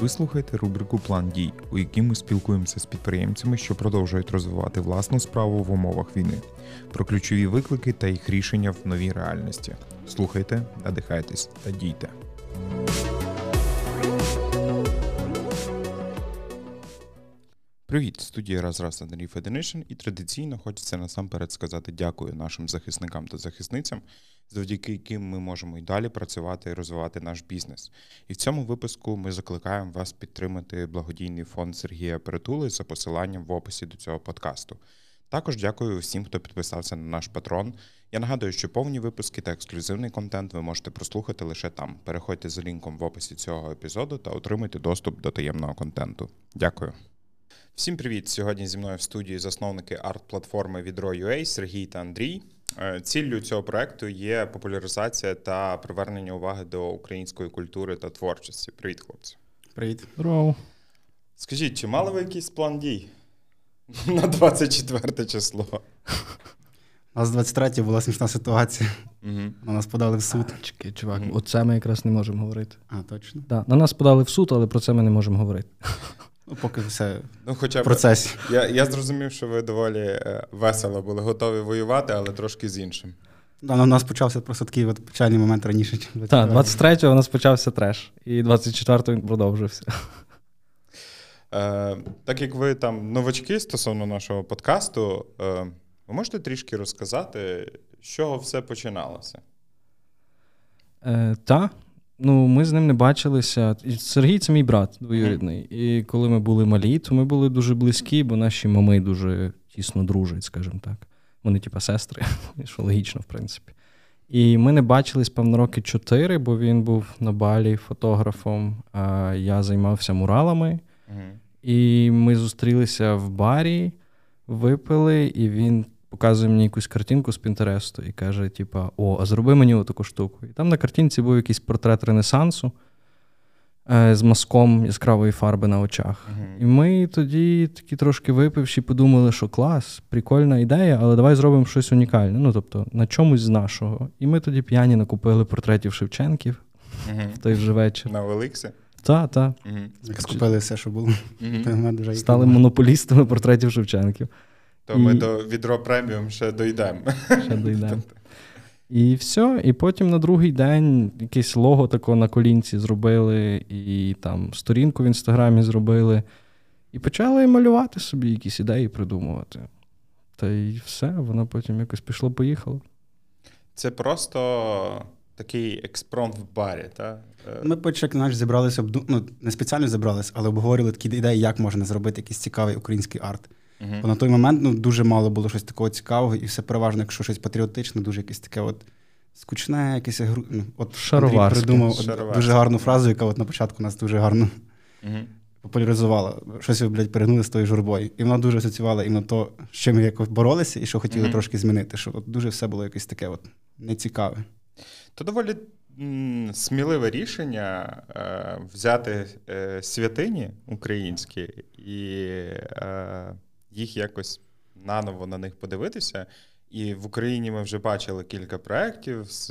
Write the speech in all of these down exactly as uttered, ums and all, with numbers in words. Ви слухаєте рубрику «План дій», у якій ми спілкуємося з підприємцями, що продовжують розвивати власну справу в умовах війни, про ключові виклики та їх рішення в новій реальності. Слухайте, надихайтесь та дійте. Привіт, студія «Раз-раз» Андрій Феденишин, і традиційно хочеться насамперед сказати дякую нашим захисникам та захисницям, завдяки яким ми можемо і далі працювати і розвивати наш бізнес. І в цьому випуску ми закликаємо вас підтримати благодійний фонд Сергія Prituli за посиланням в описі до цього подкасту. Також дякую всім, хто підписався на наш Patreon. Я нагадую, що повні випуски та ексклюзивний контент ви можете прослухати лише там. Переходьте за лінком в описі цього епізоду та отримайте доступ до таємного контенту. Дякую. Всім привіт! Сьогодні зі мною в студії засновники арт-платформи Vidro.ua Сергій та Андрій. Ціллю цього проекту є популяризація та привернення уваги до української культури та творчості. Привіт, хлопці! Привіт! Здорово! Скажіть, чи мали ви якийсь план дій на двадцять четверте число? У нас двадцять третє була смішна ситуація. Угу. На нас подали в суд. А, чекай, чувак, угу. Оце ми якраз не можемо говорити. А, точно? Да. На нас подали в суд, але про це ми не можемо говорити. Ну, поки все ну, хоча в процесі. Я, я зрозумів, що ви доволі весело були, готові воювати, але трошки з іншим. Да, ну, у нас почався просто такий от печальний момент раніше. Так, двадцять третього у нас почався треш, і двадцять четвертого він продовжився. Е, так як ви там новачки стосовно нашого подкасту, е, ви можете трішки розказати, з чого все починалося? Е, так. Ну, ми з ним не бачилися. Сергій – це мій брат двоюрідний. І коли ми були малі, то ми були дуже близькі, бо наші мами дуже тісно дружать, скажімо так. Вони, типа, сестри, що логічно, в принципі. І ми не бачились, певно, роки чотири, бо він був на Балі фотографом, а я займався муралами. І ми зустрілися в барі, випили, і він показує мені якусь картинку з Пінтересту і каже, типа, о, а зроби мені отаку штуку. І там на картинці був якийсь портрет Ренесансу е, з мазком яскравої фарби на очах. Uh-huh. І ми тоді такі трошки випивши, подумали, що клас, прикольна ідея, але давай зробимо щось унікальне. Ну, тобто, на чомусь з нашого. І ми тоді п'яні накупили портретів Шевченків uh-huh. в той вже вечір. На Олексі? Так, так. Скупили все, що було. Uh-huh. Стали монополістами портретів Шевченків. То і... ми до Відро преміум ще дійдемо. Ще дійдемо. І все. І потім на другий день якесь лого тако на колінці зробили, і там сторінку в Інстаграмі зробили. І почали малювати собі якісь ідеї, придумувати. Та й все, воно потім якось пішло-поїхало. Це просто такий експромт в барі, так? Ми почек наш зібралися, ну, не спеціально зібралися, але обговорили такі ідеї, як можна зробити якийсь цікавий український арт. Uh-huh. Бо на той момент ну, дуже мало було щось такого цікавого, і все переважно, якщо щось патріотичне, дуже якесь таке от скучне, якесь гру... От Андрій придумав от, дуже гарну фразу, яка от на початку нас дуже гарно uh-huh. популяризувала. Щось ви, блядь, перегнули з тою журбою. І вона дуже асоціювала іменно то, з чим ми якось боролися і що хотіли uh-huh. трошки змінити. Що от дуже все було якесь таке от нецікаве. То доволі м- сміливе рішення е- взяти е- святині українські і... Е- їх якось наново на них подивитися. І в Україні ми вже бачили кілька проєктів з...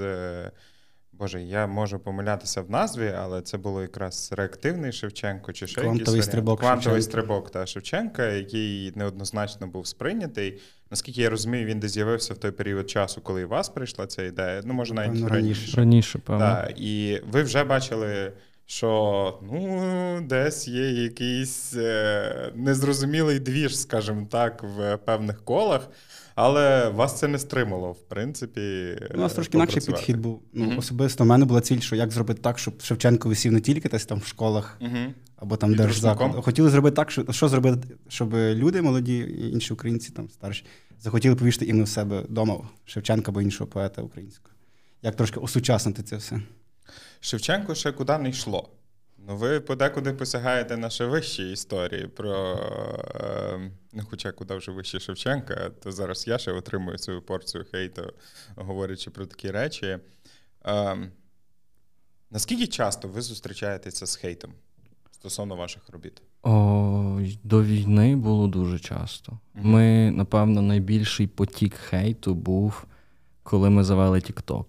Боже, я можу помилятися в назві, але це було якраз реактивний Шевченко чи ще якийсь варіант. Стрибок Квантовий Шевченко. Стрибок та Шевченка, який неоднозначно був сприйнятий. Наскільки я розумію, він де з'явився в той період часу, коли і у вас прийшла ця ідея. Ну, може, навіть певно, раніше. Раніше, певно. Да. І ви вже бачили... що, ну, десь є якийсь е, незрозумілий двіж, скажімо так, в певних колах, але вас це не стримало, в принципі, у нас трошки інакший підхід був. Ну, mm-hmm. особисто в мене була ціль, що як зробити так, щоб Шевченко висів не тільки десь там в школах, mm-hmm. або там держзакладах. Хотіли зробити так, що, що зробити, щоб люди молоді, інші українці, там старші, захотіли повішати іменно в себе вдома Шевченка або іншого поета українського. Як трошки осучаснити це все. Шевченко ще куди не йшло. Ну, ви подекуди посягаєте на ще вищі історії про... Ну, хоча куди вже вище Шевченка, то зараз я ще отримую цю порцію хейту, говорячи про такі речі. Е, наскільки часто ви зустрічаєтеся з хейтом стосовно ваших робіт? О, до війни було дуже часто. Ми, напевно, найбільший потік хейту був, коли ми завели TikTok.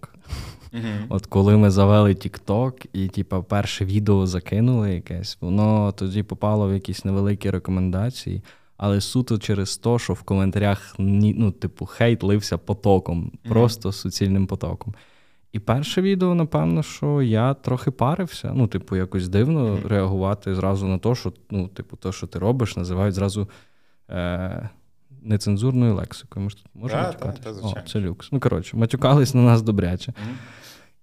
Mm-hmm. От коли ми завели TikTok і типу, перше відео закинули якесь, воно тоді попало в якісь невеликі рекомендації, але суто через те, що в коментарях ну, типу, хейт лився потоком, mm-hmm. просто суцільним потоком. І перше відео, напевно, що я трохи парився. Ну, типу, якось дивно mm-hmm. реагувати зразу на те, що, ну, типу, те, що ти робиш, називають зразу е- нецензурною лексикою. Ми ж тут можемо матюкатися? О, це люкс. Ну, коротше, матюкались на нас добряче. Mm-hmm.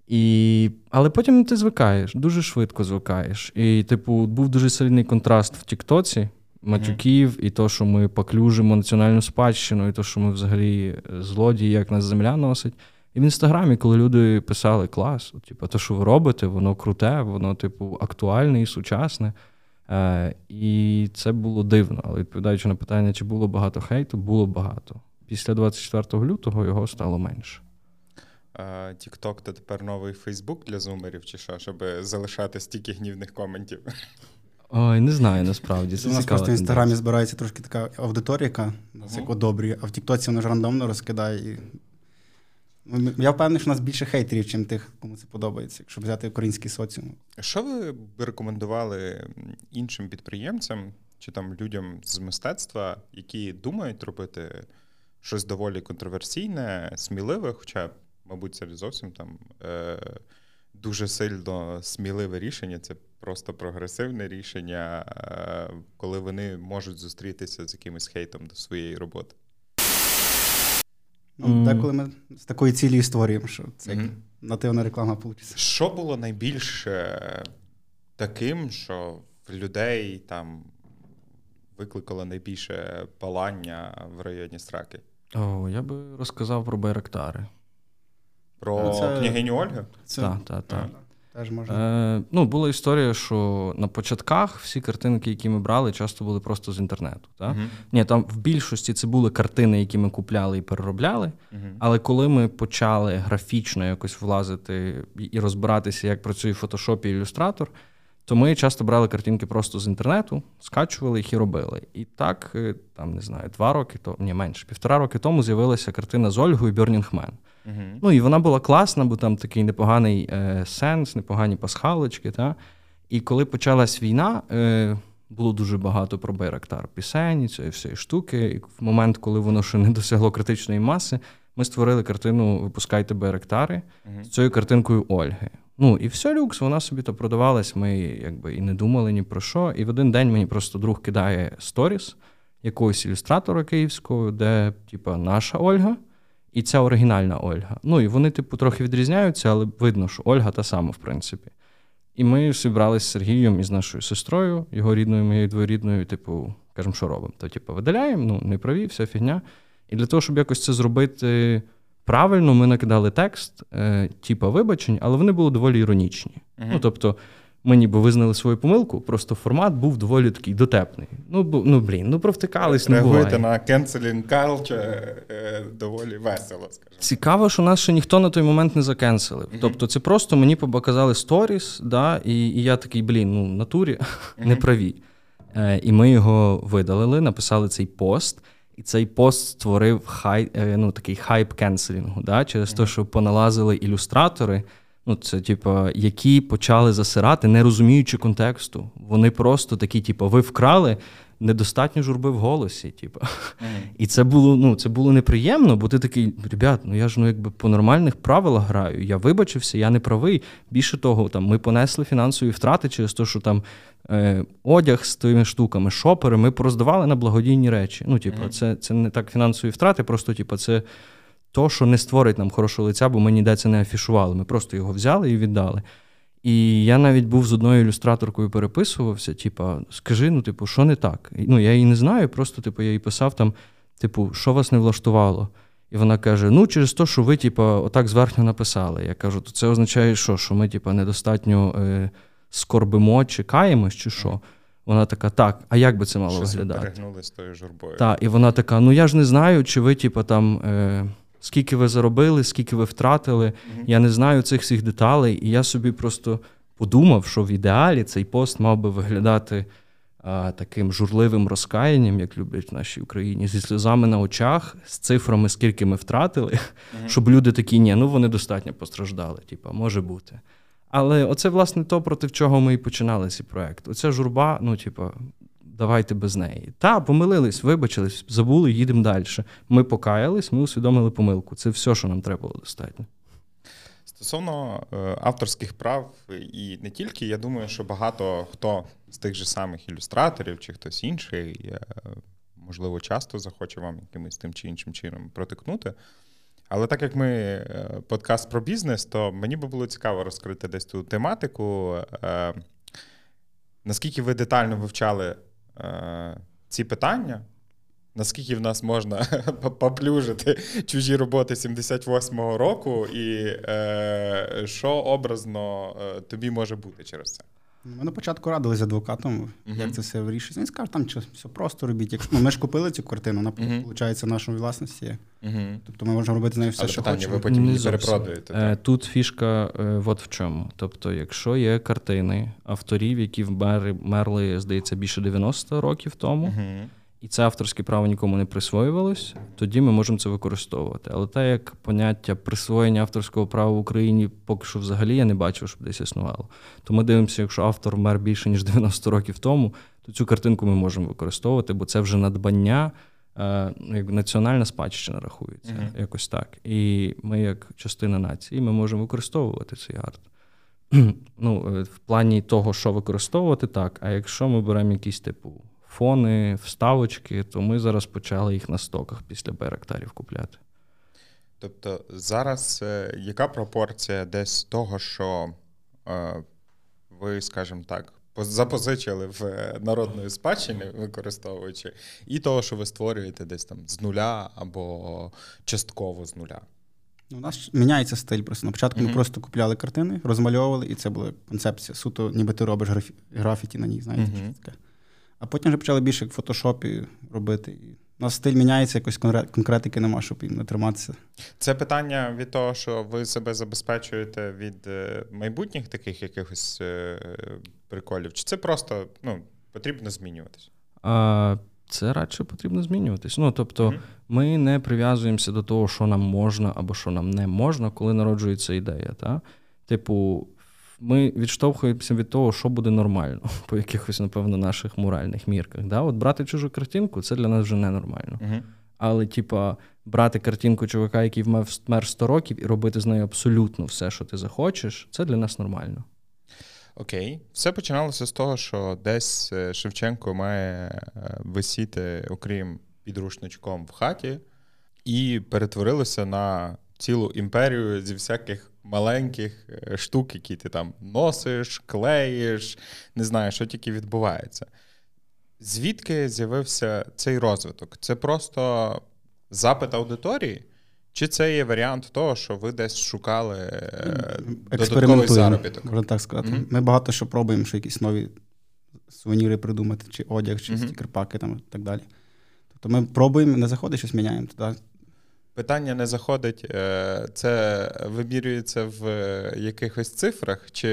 І... Але потім ти звикаєш, дуже швидко звикаєш. І, типу, був дуже сильний контраст в Тіктоці матюків, mm-hmm. і то, що ми поклюжимо національну спадщину, і то, що ми взагалі злодії, як нас земля носить. І в Інстаграмі, коли люди писали клас, типу, те, що ви робите, воно круте, воно, типу, актуальне і сучасне. Е, і це було дивно. Але відповідаючи на питання, чи було багато хейту, було багато. Після двадцять четвертого лютого його стало менше. TikTok – це тепер новий Facebook для зумерів, чи що, щоб залишати стільки гнівних коментів? Ой, не знаю, насправді. Це у нас просто в Інстаграмі збирається трошки така аудиторія, яка нас як одобрює, а в TikTok вона ж рандомно розкидає і... Я впевнений, що у нас більше хейтерів, чим тих, кому це подобається, якщо взяти український соціум. Що ви б рекомендували іншим підприємцям чи там людям з мистецтва, які думають робити щось доволі контроверсійне, сміливе, хоча, мабуть, це зовсім там дуже сильно сміливе рішення, це просто прогресивне рішення, коли вони можуть зустрітися з якимось хейтом до своєї роботи? Ну, mm. деколи ми з такою цілею створюємо, що це mm-hmm. нативна реклама вийде. Що було найбільш таким, що в людей там викликало найбільше палання в районі Сраки? О, я би розказав про байрактари. Про ну, це... княгиню Ольгу? Так, так, так. Теж можна. Е, ну, була історія, що на початках всі картинки, які ми брали, часто були просто з інтернету. Та? Uh-huh. Ні, там в більшості це були картини, які ми купляли і переробляли, uh-huh. але коли ми почали графічно якось влазити і розбиратися, як працює Photoshop і Illustrator, то ми часто брали картинки просто з інтернету, скачували їх і робили. І так, там, не знаю, два роки тому, ні, менше, півтора роки тому з'явилася картина з Ольгою «Burning Man». Uh-huh. Ну, і вона була класна, бо там такий непоганий е, сенс, непогані пасхалочки, та? І коли почалась війна, е, було дуже багато про байрактар пісень і цієї всієї штуки. І в момент, коли воно ще не досягло критичної маси, ми створили картину «Випускайте байрактари» uh-huh. з цією картинкою Ольги. Ну, і все люкс, вона собі то продавалась, ми якби і не думали ні про що. І в один день мені просто друг кидає сторіс якогось ілюстратора київського, де, типа, наша Ольга, і ця оригінальна Ольга. Ну, і вони, типу, трохи відрізняються, але видно, що Ольга та сама, в принципі. І ми зібралися з Сергієм і з нашою сестрою, його рідною, моєю дворідною, типу, кажемо, що робимо? То, типу, видаляємо, ну, не праві, вся фігня. І для того, щоб якось це зробити правильно, ми накидали текст, е, типу, вибачень, але вони були доволі іронічні. Uh-huh. Ну, тобто, ми ніби визнали свою помилку, просто формат був доволі такий дотепний. Ну, бо, ну блін, ну провтикались, не буває. Реагуєте на canceling culture доволі весело, скажімо. Цікаво, що нас ще ніхто на той момент не закенселив. Mm-hmm. Тобто це просто мені показали сторіс, да, і, і я такий, блін, ну в натурі mm-hmm. не праві. Е, і ми його видалили, написали цей пост, і цей пост створив хай, е, ну, такий хайп кенселінгу, да, через mm-hmm. те, що поналазили ілюстратори, ну, це, типу, які почали засирати, не розуміючи контексту. Вони просто такі, типу, ви вкрали, недостатньо журби в голосі, типу. Mm. І це було, ну, це було неприємно, бо ти такий, ребят, ну я ж, ну, якби по нормальних правилах граю, я вибачився, я не правий. Більше того, там, ми понесли фінансові втрати через те, що там е, одяг з тими штуками, шопери, ми пороздавали на благодійні речі. Ну, типу, mm. це, це не так фінансові втрати, просто, типу, це... то, що не створить нам хорошого лиця, бо ми ніде це не афішували. Ми просто його взяли і віддали. І я навіть був з одною ілюстраторкою переписувався, типа, скажи, ну, типу, що не так? Ну, я її не знаю, просто, типу, я їй писав там, типу, що вас не влаштувало? І вона каже, ну, через те, що ви, типу, отак зверху написали. Я кажу, то це означає що? Що ми, типу, недостатньо е, скорбимо, чекаємось, чи що? Вона така, так, а як би це мало щось виглядати? Щось перегнули з тою журбою. Так, і вона така, ну, я ж не знаю, чи ви, типу, там... Е, скільки ви заробили, скільки ви втратили, mm-hmm. я не знаю цих всіх деталей. І я собі просто подумав, що в ідеалі цей пост мав би виглядати таким журливим розкаянням, як люблять в нашій Україні, зі сльозами на очах, з цифрами, скільки ми втратили, mm-hmm. щоб люди такі, ні, ну вони достатньо постраждали, типу, може бути. Але оце, власне, то, проти чого ми і починали цей проєкт. Оця журба, ну, типу, давайте без неї. Та, помилились, вибачились, забули, їдемо далі. Ми покаялись, ми усвідомили помилку. Це все, що нам треба було достатньо. Стосовно авторських прав і не тільки, я думаю, що багато хто з тих же самих ілюстраторів чи хтось інший, можливо, часто захоче вам якимось тим чи іншим чином протикнути. Але так як ми подкаст про бізнес, то мені би було цікаво розкрити десь ту тематику. Наскільки ви детально вивчали ці питання? Наскільки в нас можна поплюжити чужі роботи сімдесят восьмого року, і е, що образно е, тобі може бути через це? Ми на початку радилися з адвокатом, mm-hmm. як це все вирішується. Він сказав, там все просто робіть. Якщо ну, ми ж купили цю квартиру, вона mm-hmm. виходить в нашій власності. Mm-hmm. Тобто ми можемо робити з нею все, Але що питання, хочемо. Але питання, ви потім її перепродаєте. Тут фішка е, от в чому. Тобто, якщо є картини авторів, які вмерли, здається, більше дев'яносто років тому, mm-hmm. і це авторське право нікому не присвоювалось, тоді ми можемо це використовувати. Але так як поняття присвоєння авторського права в Україні поки що взагалі я не бачив, щоб десь існувало. То ми дивимося, якщо автор вмер більше, ніж дев'яносто років тому, то цю картинку ми можемо використовувати, бо це вже надбання, як національна спадщина рахується, mm-hmm. якось так. І ми як частина нації, ми можемо використовувати цей арт. Ну, в плані того, що використовувати, так. А якщо ми беремо якісь типу фони, вставочки, то ми зараз почали їх на стоках після Байрактарів купляти. Тобто зараз яка пропорція десь того, що е, ви, скажімо так, запозичили в народної спадщини, використовуючи, і того, що ви створюєте десь там з нуля або частково з нуля? У нас міняється стиль просто. На початку mm-hmm. ми просто купляли картини, розмальовували, і це була концепція. Суто, ніби ти робиш графі... графіті на ній, знаєте, mm-hmm. що таке. А потім вже почали більше в фотошопі робити. У нас стиль міняється, якось конкретики нема, щоб їм не триматися. Це питання від того, що ви себе забезпечуєте від майбутніх таких якихось приколів? Чи це просто ну, потрібно змінюватись? А, це радше потрібно змінюватись. Ну, тобто mm-hmm. ми не прив'язуємося до того, що нам можна або що нам не можна, коли народжується ідея. Та? Типу, ми відштовхуємося від того, що буде нормально, по якихось, напевно, наших моральних мірках. Да? От брати чужу картинку, це для нас вже ненормально. Uh-huh. Але, типа, брати картинку чувака, який вмер сто років, і робити з нею абсолютно все, що ти захочеш, це для нас нормально. Окей. Все починалося з того, що десь Шевченко має висіти, окрім підручничком в хаті, і перетворилося на цілу імперію зі всяких маленьких штук, які ти там носиш, клеїш, не знаю, що тільки відбувається. Звідки з'явився цей розвиток? Це просто запит аудиторії? Чи це є варіант того, що ви десь шукали додатковий заробіток? Можна так сказати. Mm-hmm. Ми багато що пробуємо, що якісь нові сувеніри придумати, чи одяг, чи mm-hmm. стікерпаки, там, і так далі. Тобто ми пробуємо, не заходить, щось міняємо туди. Питання не заходить, це вимірюється в якихось цифрах, чи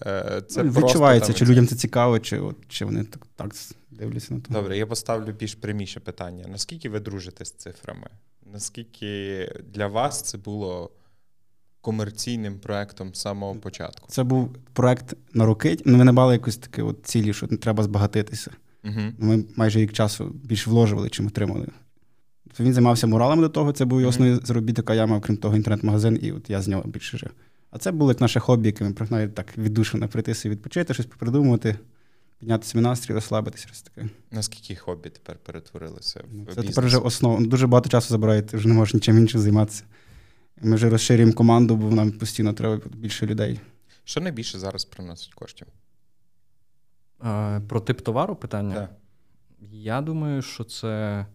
це ну, просто... Відчувається, там, чи людям це цікаво, чи, от, чи вони так, так дивляться на то. Добре, я поставлю більш пряміше питання. Наскільки ви дружите з цифрами? Наскільки для вас це було комерційним проєктом з самого початку? Це був проєкт на роки, але ви не мали якоїсь такі от цілі, що треба збагатитися. Угу. Ми майже рік часу більш вложували, чим отримали. Він займався муралами до того, це був його основний mm-hmm. заробіток, а я мав, крім того, інтернет-магазин, і от я з нього більше жив. А це було як наше хобі, яке ми пригнали так віддушено прийти собі відпочити, щось попридумувати, підняти собі настрій, розслабитися, щось таке. Наскільки хобі тепер перетворилося в бізнес? Це тепер вже основа. Дуже багато часу забирає, ти вже не можеш нічим іншим займатися. Ми вже розширюємо команду, бо нам постійно треба більше людей. Що найбільше зараз приносить коштів? А, про тип товару питання? Так. Я думаю, що це...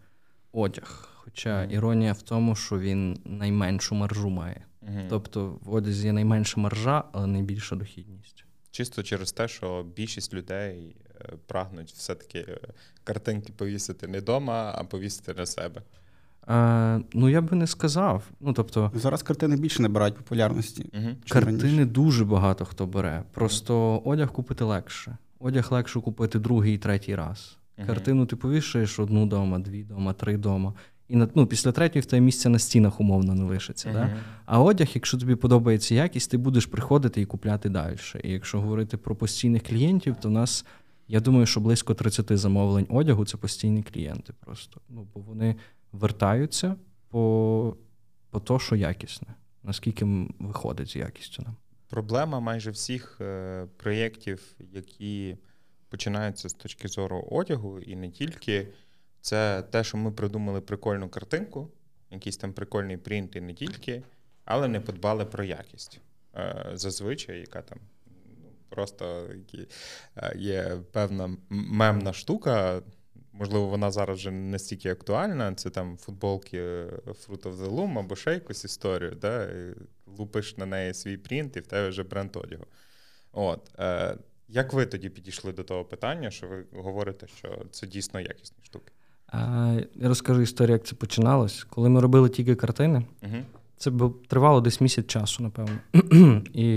одяг. Хоча mm. іронія в тому, що він найменшу маржу має. Mm. Тобто в одязі є найменша маржа, але найбільша дохідність. Чисто через те, що більшість людей прагнуть все-таки картинки повісити не вдома, а повісити на себе. Е, ну, я би не сказав. Ну, тобто... Зараз картини більше набирають популярності. Mm-hmm. Картини раніше. Дуже багато хто бере. Просто mm. одяг купити легше. Одяг легше купити другий і третій раз. Uh-huh. Картину ти повішаєш одну дома, дві дома, три дома. І на, ну, після третьої в тебе місця на стінах умовно не лишиться. Uh-huh. Да? А одяг, якщо тобі подобається якість, ти будеш приходити і купляти далі. І якщо говорити про постійних клієнтів, то в нас, я думаю, що близько тридцять замовлень одягу – це постійні клієнти просто. Ну, бо вони вертаються по, по то, що якісне. Наскільки виходить з якістю нам. Проблема майже всіх е, проєктів, які починаються з точки зору одягу, і не тільки, це те, що ми придумали прикольну картинку, якийсь там прикольний принт і не тільки, але не подбали про якість. Е, зазвичай, яка там ну, просто які, е, є певна мемна штука, можливо, вона зараз вже не стільки актуальна, це там футболки Fruit of the Loom або ще якусь історію, да? Лупиш на неї свій принт і в тебе вже бренд одягу. От. Як ви тоді підійшли до того питання, що ви говорите, що це дійсно якісні штуки? А, я розкажу історію, як це починалось. Коли ми робили тільки картини, угу. це тривало десь місяць часу, напевно. І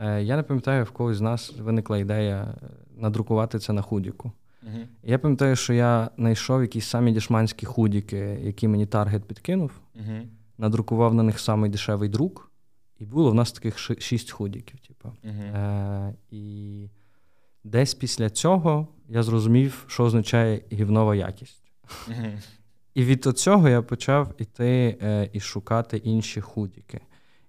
я не пам'ятаю, в когось з нас виникла ідея надрукувати це на худіку. Uh-huh. Я пам'ятаю, що я знайшов якісь самі дешманські худіки, які мені Target підкинув, uh-huh. надрукував на них самий дешевий друк, і було в нас таких шість худіків. Типу. Uh-huh. Е- і десь після цього я зрозумів, що означає гівнова якість. Uh-huh. І від цього я почав іти е- і шукати інші худіки.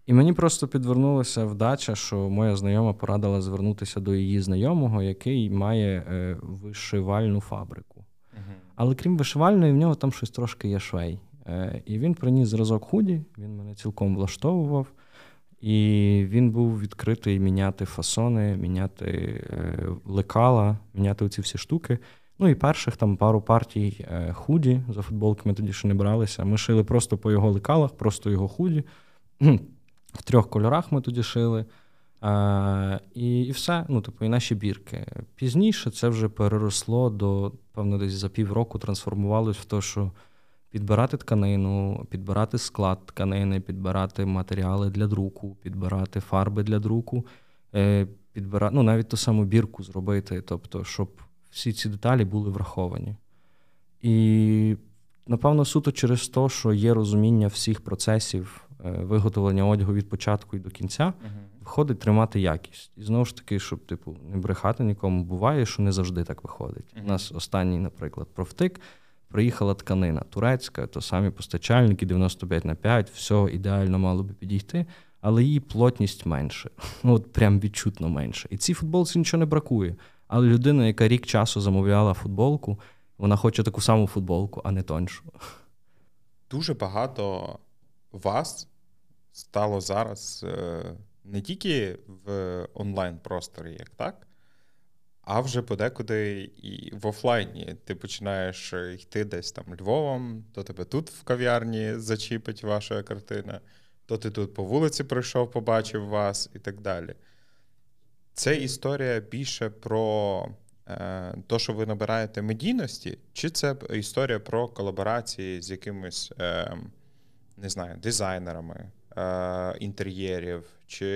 І мені просто підвернулася вдача, що моя знайома порадила звернутися до її знайомого, який має е, вишивальну фабрику. Uh-huh. Але крім вишивальної, в нього там щось трошки є швей. Е, і він приніс зразок худі, він мене цілком влаштовував. І він був відкритий міняти фасони, міняти е, лекала, міняти оці всі штуки. Ну і перших там пару партій е, худі, за футболки ми тоді ще не бралися. Ми шили просто по його лекалах, просто його худі. В трьох кольорах ми тоді шили, а, і, і все, ну, типу, і наші бірки. Пізніше це вже переросло до, певно, десь за півроку трансформувалось в те, що підбирати тканину, підбирати склад тканини, підбирати матеріали для друку, підбирати фарби для друку, підбирати, ну, навіть ту саму бірку зробити, тобто, щоб всі ці деталі були враховані. І, напевно, суто через те, що є розуміння всіх процесів виготовлення одягу від початку і до кінця, uh-huh. виходить тримати якість. І знову ж таки, щоб типу, не брехати нікому, буває, що не завжди так виходить. Uh-huh. У нас останній, наприклад, профтик, приїхала тканина турецька, то самі постачальники, дев'яносто п'ять на п'ять, все ідеально мало би підійти, але її плотність менше, ну от прям відчутно менше. І цій футболці нічого не бракує, але людина, яка рік часу замовляла футболку, вона хоче таку саму футболку, а не тоншу. Дуже багато вас стало зараз не тільки в онлайн-просторі, як так, а вже подекуди і в офлайні. Ти починаєш йти десь там Львовом, то тебе тут в кав'ярні зачіпить ваша картина, то ти тут по вулиці прийшов, побачив вас і так далі. Це історія більше про те, що ви набираєте медійності, чи це історія про колаборації з якимось, не знаю, дизайнерами е, інтер'єрів, чи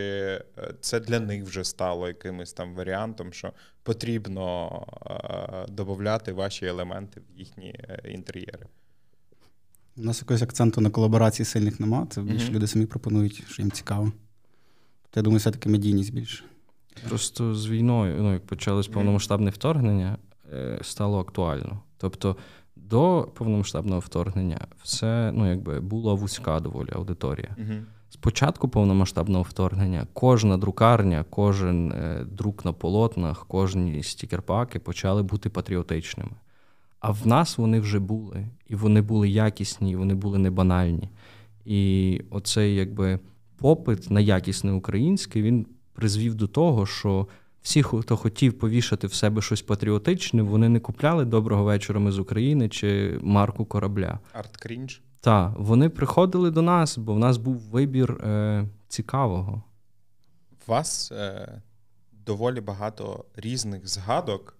це для них вже стало якимось там варіантом, що потрібно е, додавати ваші елементи в їхні інтер'єри? У нас якогось акценту на колаборації сильних нема, це більше mm-hmm. люди самі пропонують, що їм цікаво. Тобто, я думаю, все-таки медійність більше. Просто з війною, ну, як почалось повномасштабне вторгнення, стало актуально. Тобто, до повномасштабного вторгнення все, ну, якби, була вузька доволі аудиторія. Uh-huh. Спочатку повномасштабного вторгнення кожна друкарня, кожен е, друк на полотнах, кожні стікерпаки почали бути патріотичними. А в нас вони вже були. І вони були якісні, і вони були не банальні. І оцей, якби, попит на якісне українське, він призвів до того, що всі, хто хотів повішати в себе щось патріотичне, вони не купляли «Доброго вечора, ми з України» чи марку корабля. Арт-крінж? Так. Вони приходили до нас, бо в нас був вибір е, цікавого. У вас е, доволі багато різних згадок,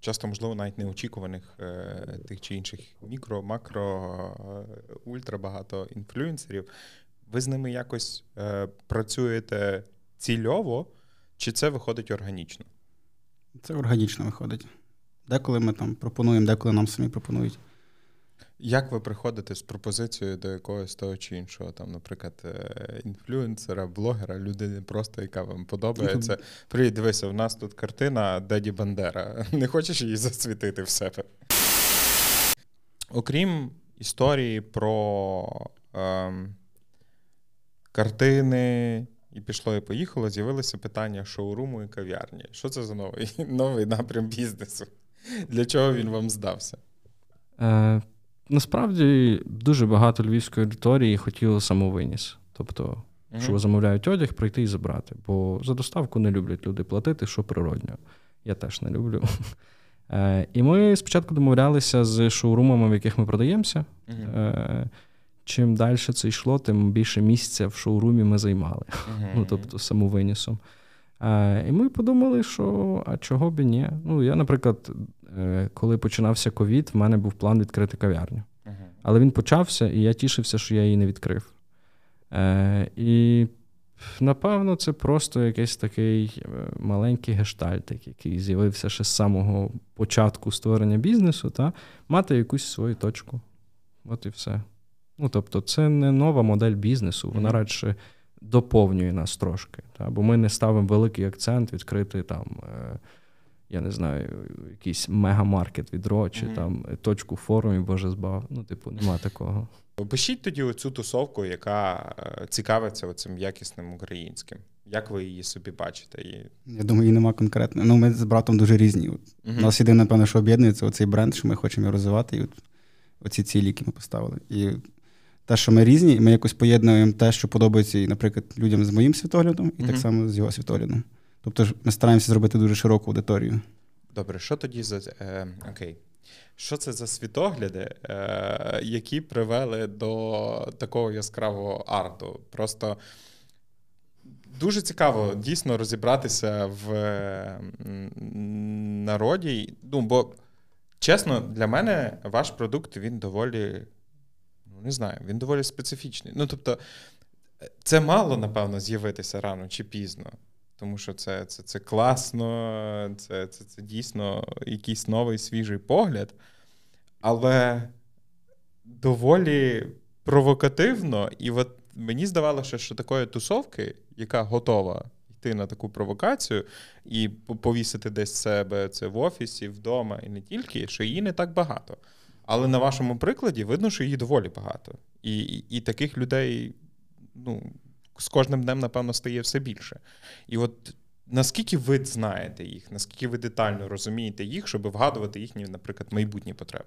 часто, можливо, навіть неочікуваних е, тих чи інших мікро, макро, е, ультра багато інфлюенсерів. Ви з ними якось е, працюєте цільово, чи це виходить органічно? Це органічно виходить. Деколи ми там пропонуємо, деколи нам самі пропонують. Як ви приходите з пропозицією до якогось того чи іншого, там, наприклад, інфлюенсера, блогера, людини просто, яка вам подобається? Привіт, дивися, в нас тут картина Деді Бандера. Не хочеш її засвітити в себе? Окрім історії про ем, картини і пішло, і поїхало, з'явилося питання шоуруму і кав'ярні. Що це за новий, новий напрям бізнесу? Для чого він вам здався? Е, насправді, дуже багато львівської аудиторії хотіло самовиніс. Тобто, mm-hmm. що замовляють одяг, прийти і забрати. Бо за доставку не люблять люди платити, що природньо. Я теж не люблю. Е, і ми спочатку домовлялися з шоурумами, в яких ми продаємося. Mm-hmm. Е, чим далі це йшло, тим більше місця в шоурумі ми займали. Mm-hmm. Ну, тобто, самовинісом. Е, і ми подумали, що а чого б і ні. Ну, я, наприклад, е, коли починався ковід, в мене був план відкрити кав'ярню. Mm-hmm. Але він почався, і я тішився, що я її не відкрив. Е, і, напевно, це просто якийсь такий маленький гештальтик, який з'явився ще з самого початку створення бізнесу, та мати якусь свою точку. От і все. Ну, тобто, це не нова модель бізнесу, вона mm-hmm. радше доповнює нас трошки. Та? Бо ми не ставимо великий акцент відкрити там, е, я не знаю, якийсь мегамаркет Відро, чи mm-hmm. там точку форумі, боже збав. Ну, типу, нема такого. Опишіть тоді оцю тусовку, яка цікавиться оцим якісним українським. Як ви її собі бачите? І... Я думаю, її нема конкретно. Ну, ми з братом дуже різні. Mm-hmm. Нас єдине, напевно, що об'єднує, це оцей бренд, що ми хочемо розвивати, і от оці цілі, які ми поставили. І те, що ми різні, ми якось поєднуємо те, що подобається, наприклад, людям з моїм світоглядом, і mm-hmm. так само з його світоглядом. Тобто ми стараємося зробити дуже широку аудиторію. Добре, що тоді за... Е, окей. Що це за світогляди, е, які привели до такого яскравого арту? Просто дуже цікаво дійсно розібратися в народі. Ну, бо, чесно, для мене ваш продукт, він доволі... Не знаю, він доволі специфічний. Ну, тобто, це мало, напевно, з'явитися рано чи пізно, тому що це, це, це класно, це, це, це дійсно якийсь новий, свіжий погляд, але доволі провокативно. І от мені здавалося, що такої тусовки, яка готова йти на таку провокацію і повісити десь себе це в офісі, вдома і не тільки, що її не так багато. Але на вашому прикладі видно, що її доволі багато. І, і, і таких людей, ну, з кожним днем, напевно, стає все більше. І от наскільки ви знаєте їх, наскільки ви детально розумієте їх, щоб вгадувати їхні, наприклад, майбутні потреби?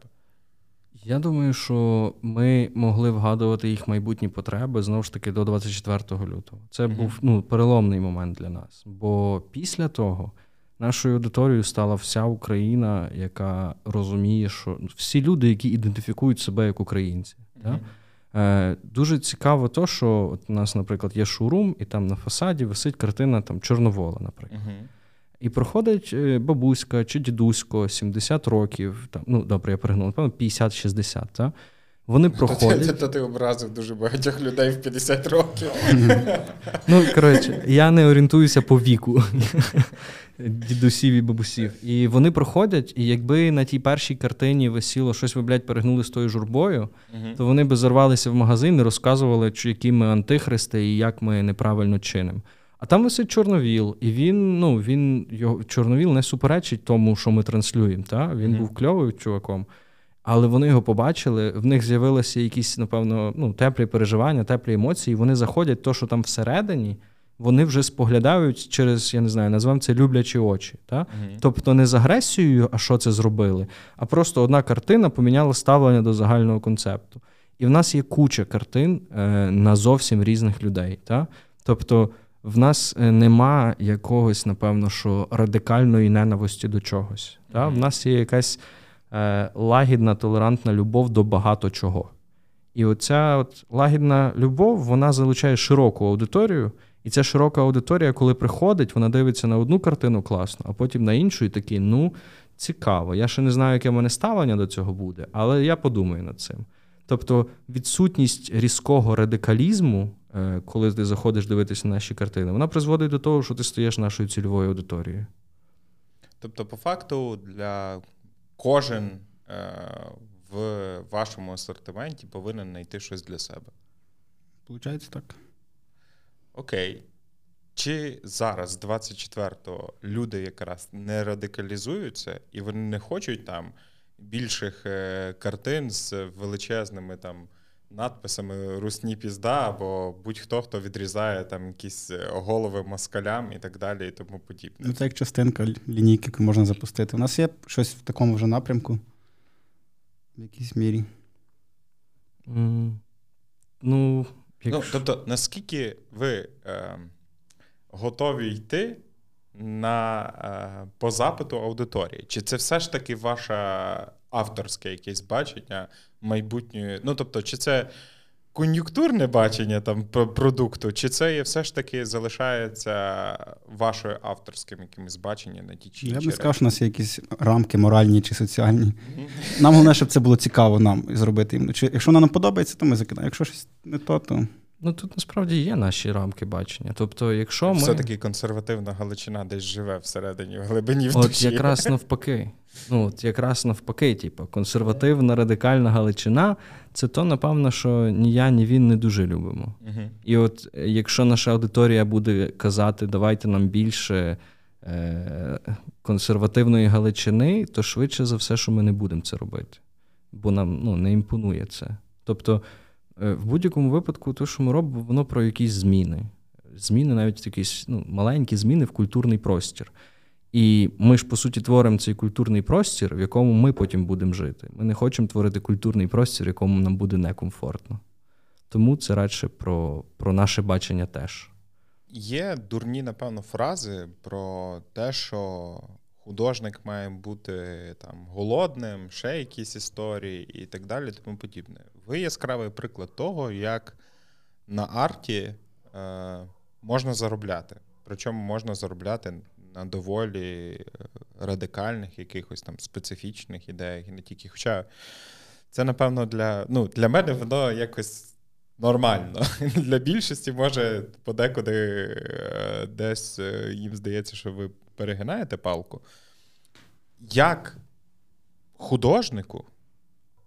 Я думаю, що ми могли вгадувати їх майбутні потреби, знову ж таки, до двадцять четвертого лютого. Це mm-hmm. був ну, переломний момент для нас. Бо після того нашою аудиторією стала вся Україна, яка розуміє, що всі люди, які ідентифікують себе як українці. Mm-hmm. Да? Е, дуже цікаво то, що от у нас, наприклад, є шоурум, і там на фасаді висить картина там, Чорновола, наприклад. Mm-hmm. І проходить бабуська чи дідусько, сімдесят років, там, ну, добре, я перегнув, напевно, п'ятдесят-шістдесят, так? Вони проходять. Та, та, та ти образив дуже багатьох людей в п'ятдесят років. Ну, коротше, я не орієнтуюся по віку дідусів і бабусів. І вони проходять, і якби на тій першій картині висіло щось ви, блядь, перегнули з тою журбою, то вони би зарвалися в магазин і розказували, які ми антихристи і як ми неправильно чинимо. А там висить Чорновіл, і він, ну, він, його, Чорновіл не суперечить тому, що ми транслюємо, та? Він був кльовим чуваком. Але вони його побачили, в них з'явилися якісь, напевно, ну, теплі переживання, теплі емоції, вони заходять, то, що там всередині, вони вже споглядають через, я не знаю, назвемо це люблячі очі. Та? Mm-hmm. Тобто не з агресією, а що це зробили, а просто одна картина поміняла ставлення до загального концепту. І в нас є куча картин е, на зовсім різних людей. Та? Тобто в нас нема якогось, напевно, що радикальної ненависті до чогось. Mm-hmm. Та? В нас є якась лагідна, толерантна любов до багато чого. І оця от лагідна любов, вона залучає широку аудиторію, і ця широка аудиторія, коли приходить, вона дивиться на одну картину класно, а потім на іншу і такі, ну, цікаво. Я ще не знаю, яке в мене ставлення до цього буде, але я подумаю над цим. Тобто відсутність різкого радикалізму, коли ти заходиш дивитися на наші картини, вона призводить до того, що ти стаєш нашою цільовою аудиторією. Тобто, по факту, для кожен е- в вашому асортименті повинен знайти щось для себе. Получається так. Окей. Чи зараз, двадцять четвертого, люди якраз не радикалізуються, і вони не хочуть там більших е- картин з величезними там надписами «Русні пізда» або будь-хто, хто відрізає там якісь голови москалям і так далі, і тому подібне? Ну, це як частинка лінійки, яку можна запустити. У нас є щось в такому вже напрямку? В якійсь мірі? Mm, ну, якщо... ну, тобто, наскільки ви е, готові йти на, е, по запиту аудиторії? Чи це все ж таки ваша... авторське якесь бачення майбутньої, ну, тобто, чи це кон'юнктурне бачення там продукту, чи це все ж таки залишається вашою авторським якимось баченням на ті чи інші? Я б не сказав, що у нас є якісь рамки моральні чи соціальні. Mm-hmm. Нам головне, щоб це було цікаво нам зробити. Чи, якщо вона нам подобається, то ми закидаємо. Якщо щось не то, то... Ну, тут насправді є наші рамки бачення. Тобто, якщо ми... Все-таки консервативна Галичина десь живе всередині, в глибині, в душі. От якраз навпаки. Ну, от якраз навпаки, типу, консервативна, радикальна Галичина – це то, напевно, що ні я, ні він не дуже любимо. Угу. І от якщо наша аудиторія буде казати, давайте нам більше е- консервативної Галичини, то швидше за все, що ми не будемо це робити. Бо нам, ну, не імпонує це. Тобто, в будь-якому випадку, те, що ми робимо, воно про якісь зміни. Зміни, навіть якісь, ну, маленькі зміни в культурний простір. І ми ж, по суті, творимо цей культурний простір, в якому ми потім будемо жити. Ми не хочемо творити культурний простір, в якому нам буде некомфортно. Тому це радше про, про наше бачення теж. Є дурні, напевно, фрази про те, що художник має бути там голодним, ще якісь історії і так далі, тому подібне. Ви яскравий приклад того, як на арті е, можна заробляти. Причому можна заробляти на доволі радикальних, якихось там специфічних ідеях і не тільки. Хоча це, напевно, для, ну, для мене воно якось нормально. Для більшості, може, подекуди е, десь е, їм здається, що ви перегинаєте палку. Як художнику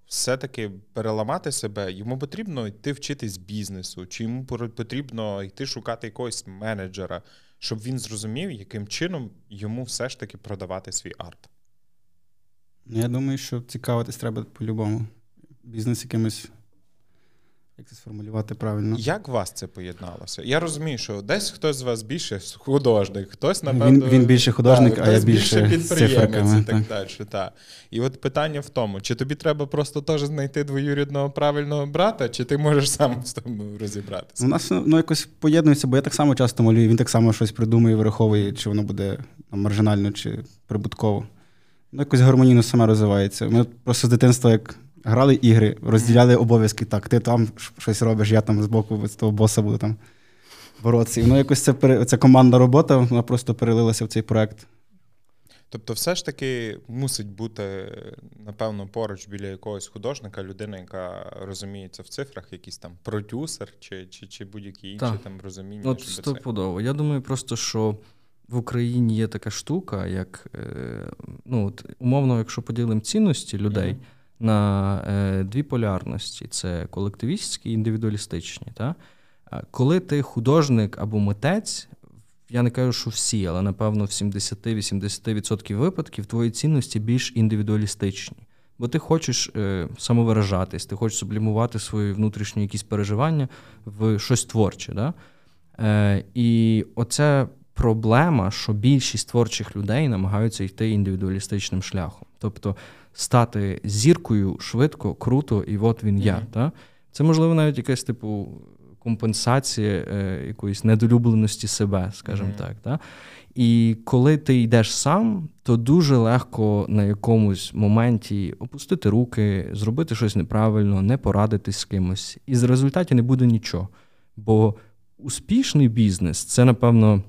все-таки переламати себе, йому потрібно йти вчитись бізнесу, чи йому потрібно йти шукати якогось менеджера, щоб він зрозумів, яким чином йому все ж таки продавати свій арт? Я думаю, що цікавитись треба по-любому. Бізнес якимось, як це сформулювати правильно. Як у вас це поєдналося? Я розумію, що десь хтось з вас більше художник, хтось, напевно... Він, він більше художник, та, а я більше, більше підприємець і так, так далі. Та. І от питання в тому, чи тобі треба просто теж знайти двоюрідного правильного брата, чи ти можеш сам з тобою розібратися? У нас, ну, якось поєднується, бо я так само часто малюю, він так само щось придумує, враховує, чи воно буде маржинально, чи прибутково. Ну, якось гармонійно саме розвивається. Ми просто з дитинства як... грали ігри, розділяли обов'язки. Так, ти там щось робиш, я там з боку з того боса буду там боротися. І воно якось це, ця командна робота, вона просто перелилася в цей проект. Тобто все ж таки мусить бути, напевно, поруч біля якогось художника людина, яка розуміється в цифрах, якийсь там продюсер чи, чи, чи будь-які інші так. там розуміння. От стопудово. Я думаю просто, що в Україні є така штука, як, ну, от, умовно, якщо поділимо цінності людей, mm-hmm. на е, дві полярності – це колективістські і індивідуалістичні. Та? Коли ти художник або митець, я не кажу, що всі, але, напевно, в сімдесят-вісімдесят відсотків випадків твої цінності більш індивідуалістичні. Бо ти хочеш е, самовиражатись, ти хочеш сублімувати свої внутрішні якісь переживання в щось творче. Да? Е, і оця проблема, що більшість творчих людей намагаються йти індивідуалістичним шляхом. Тобто, стати зіркою швидко, круто, і от він mm-hmm. я. Та? Це, можливо, навіть якась типу компенсація е, якоїсь недолюбленості себе, скажімо mm-hmm. так. Та? І коли ти йдеш сам, то дуже легко на якомусь моменті опустити руки, зробити щось неправильно, не порадитись з кимось. І з результату не буде нічого. Бо успішний бізнес – це, напевно,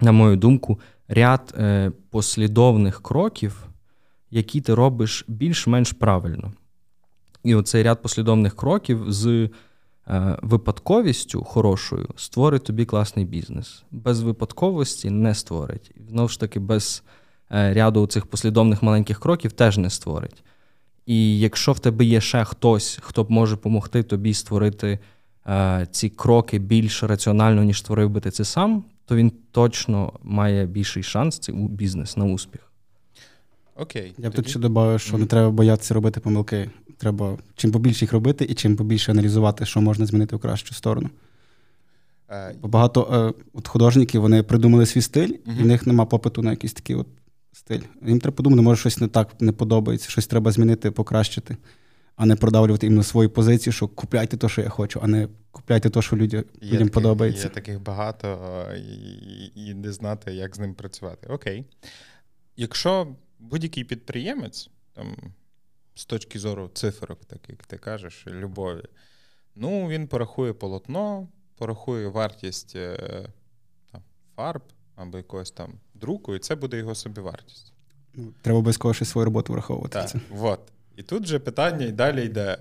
на мою думку, ряд е, послідовних кроків, які ти робиш більш-менш правильно. І оцей ряд послідовних кроків з е, випадковістю хорошою створить тобі класний бізнес. Без випадковості не створить. Знову ж таки, без ряду цих послідовних маленьких кроків теж не створить. І якщо в тебе є ще хтось, хто може допомогти тобі створити е, ці кроки більш раціонально, ніж створив би ти це сам, то він точно має більший шанс цей бізнес на успіх. Окей. Я б тут ще додав, що не треба боятися робити помилки. Треба чим побільше їх робити і чим побільше аналізувати, що можна змінити в кращу сторону. Бо багато е, от художників, вони придумали свій стиль, uh-huh. і в них нема попиту на якийсь такий от стиль. Їм треба подумати, може щось не так не подобається, щось треба змінити, покращити, а не продавлювати іменно свої позиції, що купляйте те, що я хочу, а не купляйте те, що людям, є людям таких, подобається. Є таких багато і, і не знати, як з ним працювати. Окей. Якщо будь-який підприємець, там, з точки зору циферок, так як ти кажеш, любові, ну, він порахує полотно, порахує вартість там, фарб або якогось там друку, і це буде його собівартість. Треба обов'язково ще свою роботу враховувати. Так, от. І тут же питання, і далі йде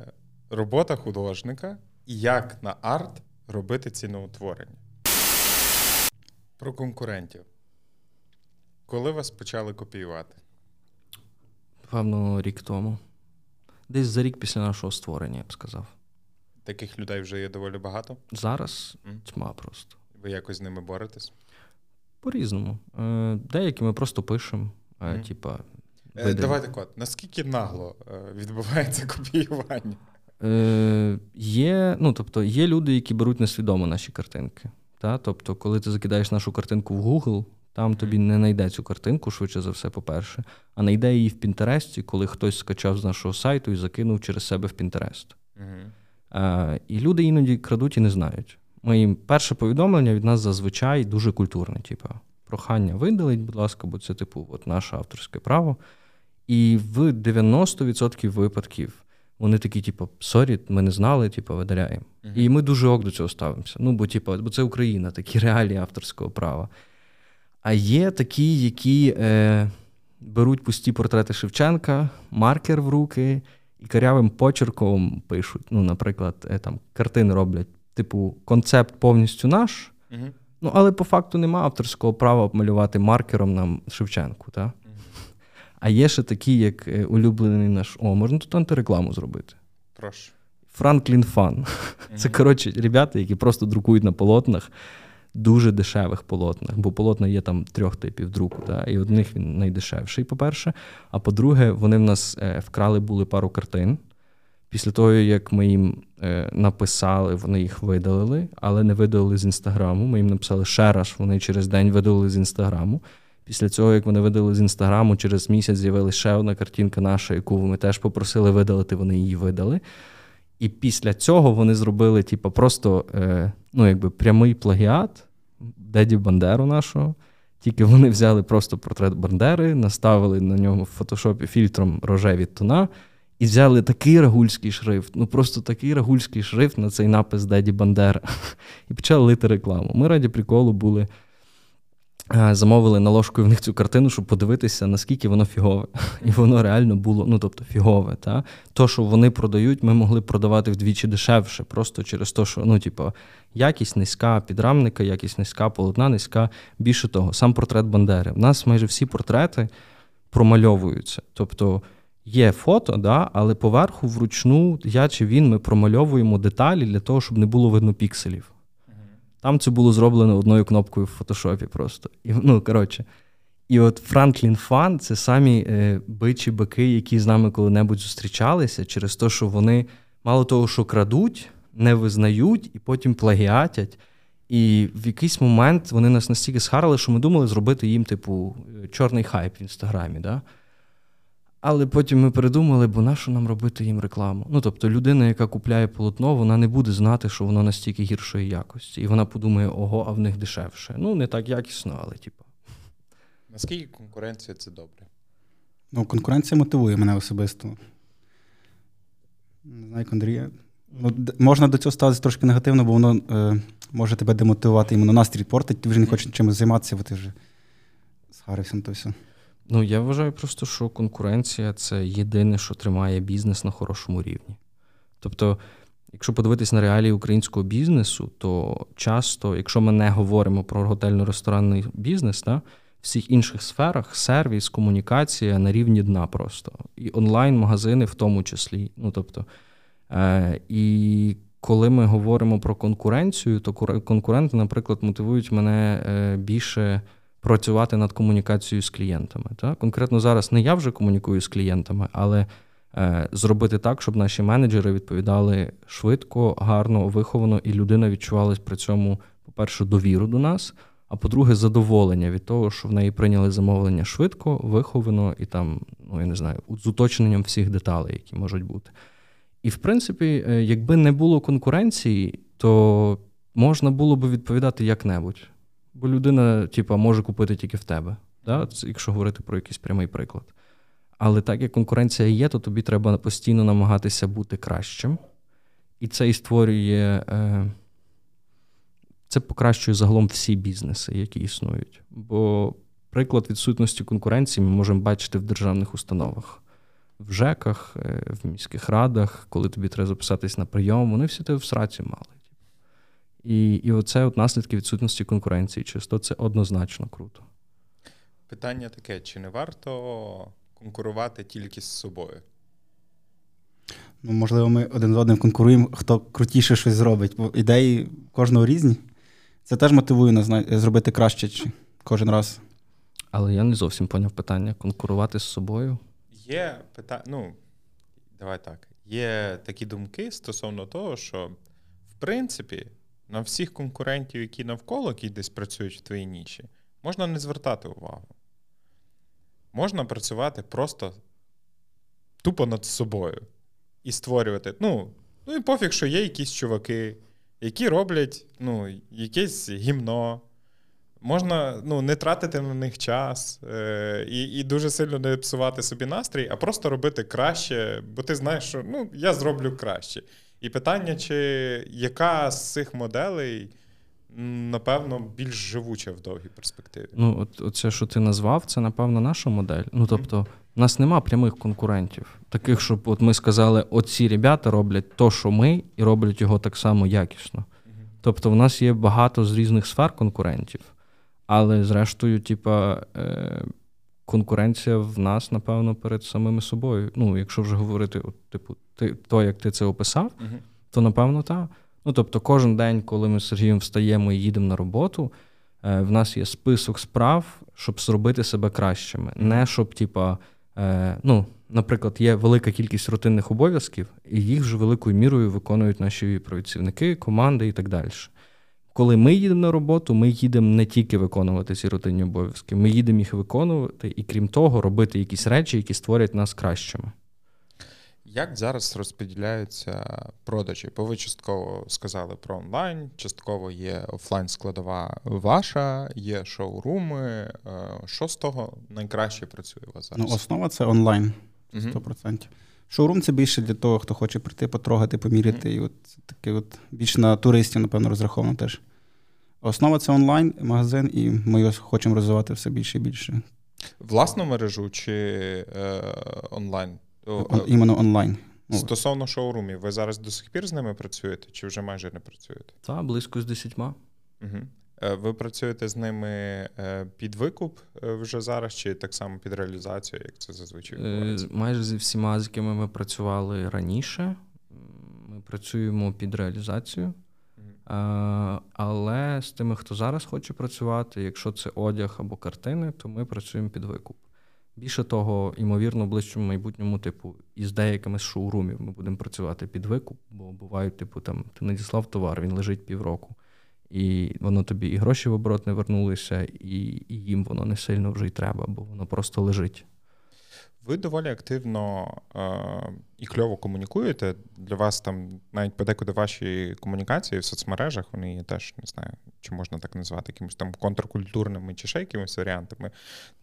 робота художника, і як на арт робити ціноутворення. Про конкурентів. Коли вас почали копіювати? Певно, рік тому. Десь за рік після нашого створення, я б сказав. Таких людей вже є доволі багато? Зараз mm. тьма просто. Ви якось з ними боретесь? По-різному. Деякі ми просто пишемо. Mm. Типа, e, давайте так, наскільки нагло відбувається копіювання? Е, є, ну, тобто, є люди, які беруть несвідомо наші картинки. Та? Тобто, коли ти закидаєш нашу картинку в Google, там тобі не найде цю картинку, швидше за все, по-перше, а найде її в Pinterest, коли хтось скачав з нашого сайту і закинув через себе в Pinterest. Mm. Uh, і люди іноді крадуть і не знають. Ми їм перше повідомлення від нас зазвичай дуже культурне, типу, прохання видаліть, будь ласка, бо це типу от наше авторське право. І в дев'яносто відсотків випадків вони такі, типу, сорі, ми не знали, типу, видаляємо. Uh-huh. І ми дуже ок до цього ставимося. Ну, бо типу, бо це Україна, такі реалії авторського права. А є такі, які е, беруть пусті портрети Шевченка, маркер в руки. І корявим почерком пишуть, ну, наприклад, там, картини роблять, типу, концепт повністю наш, uh-huh. ну, але по факту нема авторського права малювати маркером нам Шевченку, та? Uh-huh. А є ще такі, як улюблений наш, о, можна тут антирекламу зробити. Прошу. Franklin Fun. Uh-huh. Це, коротше, ребята, які просто друкують на полотнах, дуже дешевих полотнах, бо полотна є там трьох типів друку, та? І од них він найдешевший, по-перше. А по-друге, вони в нас е, вкрали були пару картин. Після того, як ми їм е, написали, вони їх видалили, але не видалили з Інстаграму. Ми їм написали ще раз, вони через день видалили з Інстаграму. Після цього, як вони видалили з Інстаграму, через місяць з'явилася ще одна картинка наша, яку ми теж попросили видалити, вони її видали. І після цього вони зробили, типу, просто е, ну, якби прямий плагіат Деді Бандеру нашого. Тільки вони взяли просто портрет Бандери, наставили на нього в фотошопі фільтром рожеві тона і взяли такий рагульський шрифт, ну просто такий рагульський шрифт на цей напис Деді Бандера і почали лити рекламу. Ми раді приколу були, е, замовили на ложку в них цю картину, щоб подивитися, наскільки воно фігове. І воно реально було, ну тобто фігове. Та? То, що вони продають, ми могли продавати вдвічі дешевше, просто через те, що, ну типу, якість низька підрамника, якість низька, полотна низька. Більше того, сам портрет Бандери. У нас майже всі портрети промальовуються. Тобто є фото, да, але поверху вручну я чи він, ми промальовуємо деталі для того, щоб не було видно пікселів. Там це було зроблено одною кнопкою в фотошопі просто. І, ну, коротше. І от Franklin Fun – це самі е, бичі бики, які з нами коли-небудь зустрічалися через те, що вони мало того, що крадуть, не визнають і потім плагіатять. І в якийсь момент вони нас настільки схарили, що ми думали зробити їм, типу, чорний хайп в Інстаграмі, да? Але потім ми передумали, бо нащо нам робити їм рекламу? Ну, тобто, людина, яка купляє полотно, вона не буде знати, що воно настільки гіршої якості. І вона подумає, ого, а в них дешевше. Ну, не так якісно, але, типу. Наскільки конкуренція – це добре? Ну, конкуренція мотивує мене особисто. Не знаю, як Андрія. Ну, можна до цього ставитися трошки негативно, бо воно е, може тебе демотивувати, іменно настрій портить, ти вже не хочеш чимось займатися, бо ти вже схарився на то все. Ну, я вважаю просто, що конкуренція – це єдине, що тримає бізнес на хорошому рівні. Тобто, якщо подивитись на реалії українського бізнесу, то часто, якщо ми не говоримо про готельно-ресторанний бізнес, та, всіх інших сферах сервіс, комунікація на рівні дна просто. І онлайн-магазини в тому числі. Ну, тобто, е, і коли ми говоримо про конкуренцію, то конкуренти, наприклад, мотивують мене е, більше працювати над комунікацією з клієнтами. Так? Конкретно зараз не я вже комунікую з клієнтами, але е, зробити так, щоб наші менеджери відповідали швидко, гарно, виховано, і людина відчувала при цьому, по-перше, довіру до нас, а по-друге, задоволення від того, що в неї прийняли замовлення швидко, виховано і там, ну, я не знаю, з уточненням всіх деталей, які можуть бути. І, в принципі, якби не було конкуренції, то можна було б відповідати як-небудь. Бо людина, типа, може купити тільки в тебе, да? Якщо говорити про якийсь прямий приклад. Але так як конкуренція є, то тобі треба постійно намагатися бути кращим. І це і створює... Це покращує загалом всі бізнеси, які існують. Бо приклад відсутності конкуренції ми можемо бачити в державних установах. В ЖЕКах, в міських радах, коли тобі треба записатись на прийом, вони всі тебе в сраці мали. І, і оце от наслідки відсутності конкуренції. Чисто це однозначно круто. Питання таке, чи не варто конкурувати тільки з собою? Ну, можливо, ми один з одним конкуруємо, хто крутіше щось зробить. Бо ідеї кожного різні. Це теж мотивує нас зробити краще кожен раз. Але я не зовсім поняв питання. Конкурувати з собою? Є питання, ну, давай так. Є такі думки стосовно того, що, в принципі, на всіх конкурентів, які навколо, які десь працюють в твоїй ніші, можна не звертати увагу. Можна працювати просто тупо над собою і створювати. Ну, ну і пофіг, що є якісь чуваки, які роблять, ну, якесь гімно. Можна, ну, не тратити на них час е- і, і дуже сильно не псувати собі настрій, а просто робити краще, бо ти знаєш, що, ну, я зроблю краще. І питання, чи яка з цих моделей, напевно, більш живуча в довгій перспективі? Ну, от, оце, що ти назвав, це, напевно, наша модель. Ну, тобто, в нас нема прямих конкурентів. Таких, щоб от ми сказали, оці ребята роблять то, що ми, і роблять його так само якісно. Тобто, в нас є багато з різних сфер конкурентів. Але, зрештою, типа, конкуренція в нас, напевно, перед самими собою. Ну, якщо вже говорити, от, типу, ти, то, як ти це описав, uh-huh. то, напевно, так. Ну, тобто, кожен день, коли ми з Сергієм встаємо і їдемо на роботу, в нас є список справ, щоб зробити себе кращими. Не, щоб, типа, ну, наприклад, є велика кількість рутинних обов'язків, і їх вже великою мірою виконують наші працівники, команди і так далі. Коли ми їдемо на роботу, ми їдемо не тільки виконувати ці рутинні обов'язки, ми їдемо їх виконувати і, крім того, робити якісь речі, які створять нас кращими. Як зараз розподіляються продажі? Бо ви частково сказали про онлайн, частково є офлайн-складова ваша, є шоуруми. Що з того найкраще працює у вас зараз? Ну, основа – це онлайн, сто відсотків. Угу. Шоурум – це більше для того, хто хоче прийти, потрогати, поміряти. І от таке от більш на туристів, напевно, розраховано теж. Основа – це онлайн-магазин, і ми його хочемо розвивати все більше і більше. Власну мережу чи е, онлайн? Он, іменно онлайн. Стосовно шоурумів, ви зараз до сих пір з ними працюєте чи вже майже не працюєте? Так, близько з десятьма. Угу. Ви працюєте з ними під викуп вже зараз, чи так само під реалізацію, як це зазвичай відбувається? Майже зі всіма, з якими ми працювали раніше, ми працюємо під реалізацію. Mm-hmm. Але з тими, хто зараз хоче працювати, якщо це одяг або картини, то ми працюємо під викуп. Більше того, ймовірно, в ближчому майбутньому, типу, із деякими з шоурумів ми будемо працювати під викуп, бо бувають, типу, там, ти надіслав товар, він лежить півроку. І воно тобі і гроші в оборот не вернулися, і, і їм воно не сильно вже й треба, бо воно просто лежить. Ви доволі активно е- і кльово комунікуєте. Для вас там навіть подекуди ваші комунікації в соцмережах, вони теж, не знаю, чи можна так назвати, якимось там контркультурними чи ще якимись варіантами.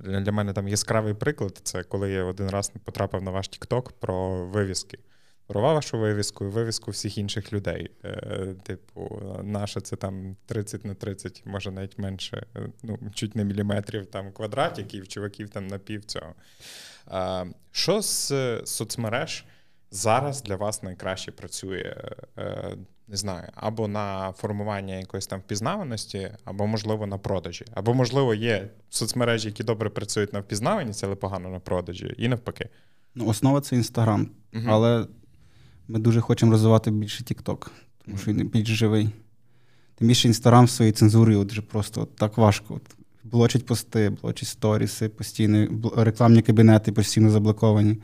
Для, для мене там яскравий приклад, це коли я один раз потрапив на ваш TikTok про вивіски. Порвав вашу вивіску і вивіску всіх інших людей. Е, типу, наша це там тридцять на тридцять, може навіть менше, ну, чуть не міліметрів там квадратиків, чуваків там на пів цього. Е, що з соцмереж зараз для вас найкраще працює? Е, не знаю, або на формування якоїсь там впізнаваності, або, можливо, на продажі. Або, можливо, є соцмережі, які добре працюють на впізнаваність, але погано на продажі, і навпаки. Ну, основа – це Instagram, угу. але ми дуже хочемо розвивати більше TikTok, тому що він більш живий. Тим більше Instagram своєю цензурою от вже просто от так важко. От блочить пости, блочить сторіси, постійно рекламні кабінети постійно заблоковані.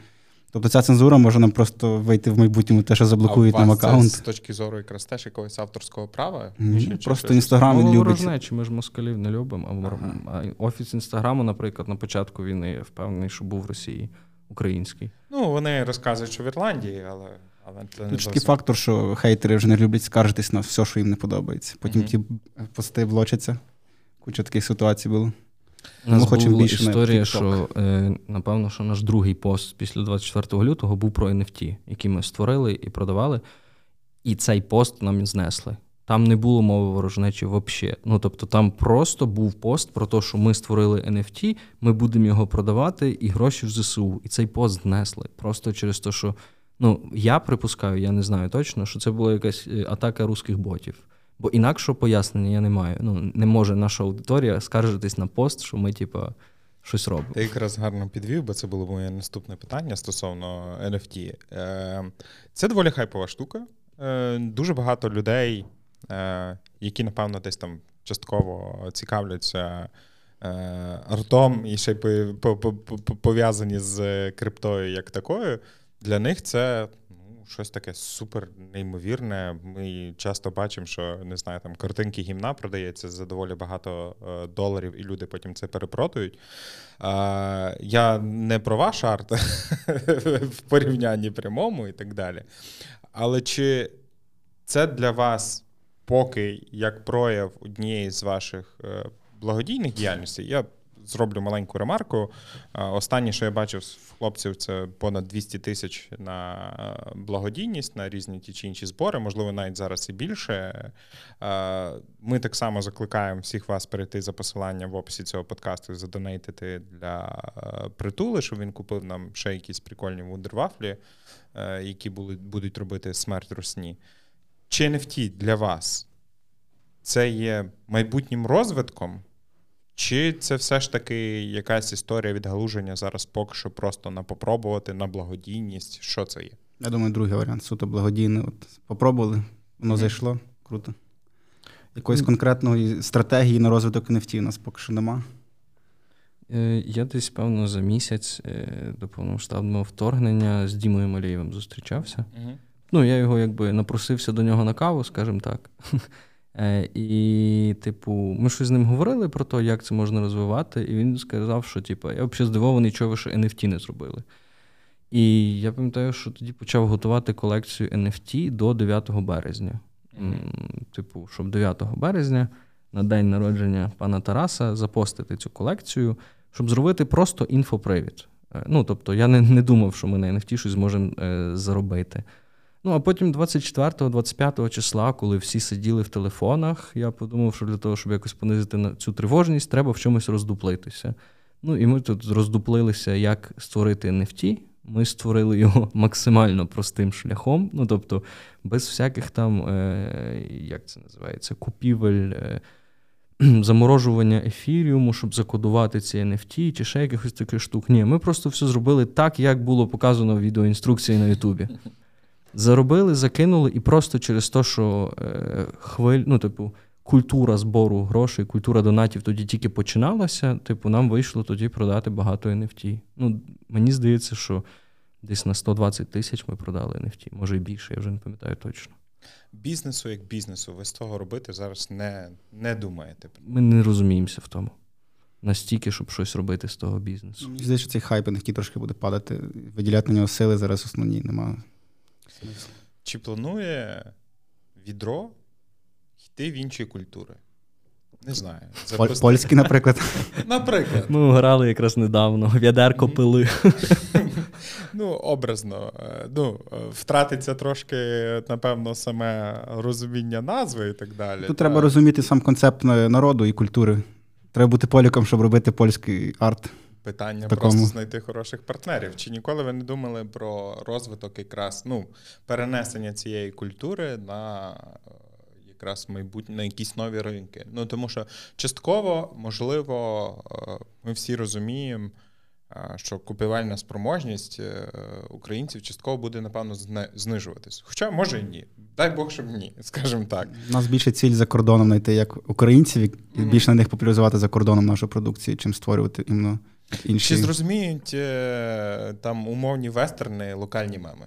Тобто ця цензура може нам просто вийти в майбутньому те, що заблокують а нам аккаунт. З точки зору якраз теж якогось авторського права? Mm-hmm. Чи, просто Інстаграм він любить. Ворожне, чи ми ж москалів не любимо. Ага. Офіс Інстаграму, наприклад, на початку війни, я впевнений, що був в Росії, український. Ну, вони розказують, що в Ірландії, але... Тут такий фактор, що хейтери вже не люблять скаржитись на все, що їм не подобається. Потім mm-hmm. ті пости блочаться. Куча таких ситуацій було. У нас була історія, що, напевно, що наш другий пост після двадцять четвертого лютого був про ен еф ті, які ми створили і продавали. І цей пост нам знесли. Там не було мови ворожнечі взагалі. Ну, тобто там просто був пост про те, що ми створили ен еф ті, ми будемо його продавати, і гроші в зе се у. І цей пост знесли. Просто через те, що... Ну, я припускаю, я не знаю точно, що це була якась атака русських ботів. Бо інакшого пояснення я не маю. Ну, не може наша аудиторія скаржитись на пост, що ми, типа, щось робимо. Ти якраз гарно підвів, бо це було моє наступне питання стосовно ен еф ті. Це доволі хайпова штука. Дуже багато людей, які, напевно, десь там частково цікавляться артом і ще й пов'язані з криптою як такою, для них це ну, щось таке супер неймовірне. Ми часто бачимо, що, не знаю, там картинки гімна продається за доволі багато е, доларів, і люди потім це перепродають. Е, я не про ваш арт в порівнянні прямому і так далі. Але чи це для вас поки як прояв однієї з ваших е, благодійних діяльностей? Я зроблю маленьку ремарку. Останнє, що я бачив з хлопців, це понад двісті тисяч на благодійність, на різні ті чи інші збори, можливо, навіть зараз і більше. Ми так само закликаємо всіх вас перейти за посиланням в описі цього подкасту і задонейтити для Притули, щоб він купив нам ще якісь прикольні вундервафлі, які будуть робити смерть русні. Чи ен еф ті для вас це є майбутнім розвитком? Чи це все ж таки якась історія відгалуження зараз поки що просто на попробувати, на благодійність? Що це є? Я думаю, другий варіант. Суто благодійний. От попробували, воно mm-hmm. зайшло. Круто. Якоїсь конкретної стратегії на розвиток ен еф ті у нас поки що нема. Я десь, певно, за місяць до повномасштабного вторгнення з Дімою Малєєвим зустрічався. Mm-hmm. Ну, я його якби напросився до нього на каву, скажімо так. І, типу, ми щось з ним говорили про те, як це можна розвивати, і він сказав, що, типу, я взагалі здивований, чого ви ще ен еф ті не зробили. І я пам'ятаю, що тоді почав готувати колекцію ен еф ті до дев'ятого березня. Mm-hmm. Типу, щоб дев'ятого березня на день народження пана Тараса запостити цю колекцію, щоб зробити просто інфопривід. Ну, тобто, я не, не думав, що ми на ен еф ті щось зможемо е, заробити. Ну, а потім двадцять четвертого двадцять п'ятого числа, коли всі сиділи в телефонах, я подумав, що для того, щоб якось понизити цю тривожність, треба в чомусь роздуплитися. Ну, і ми тут роздуплилися, як створити ен еф ті. Ми створили його максимально простим шляхом, ну, тобто, без всяких там, е, як це називається, купівель, е, заморожування ефіріуму, щоб закодувати ці ен еф ті, чи ще якихось таких штук. Ні, ми просто все зробили так, як було показано в відеоінструкції на Ютубі. Заробили, закинули, і просто через те, що е, хвиль, ну, типу, культура збору грошей, культура донатів тоді тільки починалася, типу, нам вийшло тоді продати багато ен еф ті. Ну, мені здається, що десь на сто двадцять тисяч ми продали ен еф ті, може і більше, я вже не пам'ятаю точно. Бізнесу як бізнесу, ви з того робити зараз не, не думаєте? Ми не розуміємося в тому. Настільки, щоб щось робити з того бізнесу. Мені здається, що цей хайп ен еф ті трошки буде падати, виділяти на нього сили зараз основні немає. Чи планує Відро йти в інші культури? Не знаю. Просто... Польські, наприклад. Наприклад. Ну, грали якраз недавно. В'ядерко пили. Ну, образно. Ну, втратиться трошки, напевно, саме розуміння назви і так далі. Тут треба розуміти сам концепт народу і культури. Треба бути поляком, щоб робити польський арт. питання такому. Просто знайти хороших партнерів. Чи ніколи ви не думали про розвиток якраз, ну, перенесення цієї культури на якраз майбутнє, на якісь нові ринки? Ну, тому що частково, можливо, ми всі розуміємо, що купівельна спроможність українців частково буде, напевно, знижуватись. Хоча, може, і ні. Дай Бог, щоб ні, скажімо так. У нас більше ціль за кордоном знайти як українців, і більше на них популяризувати за кордоном нашу продукцію, чим створювати іменно інші. Чи зрозуміють там умовні вестерни, локальні меми?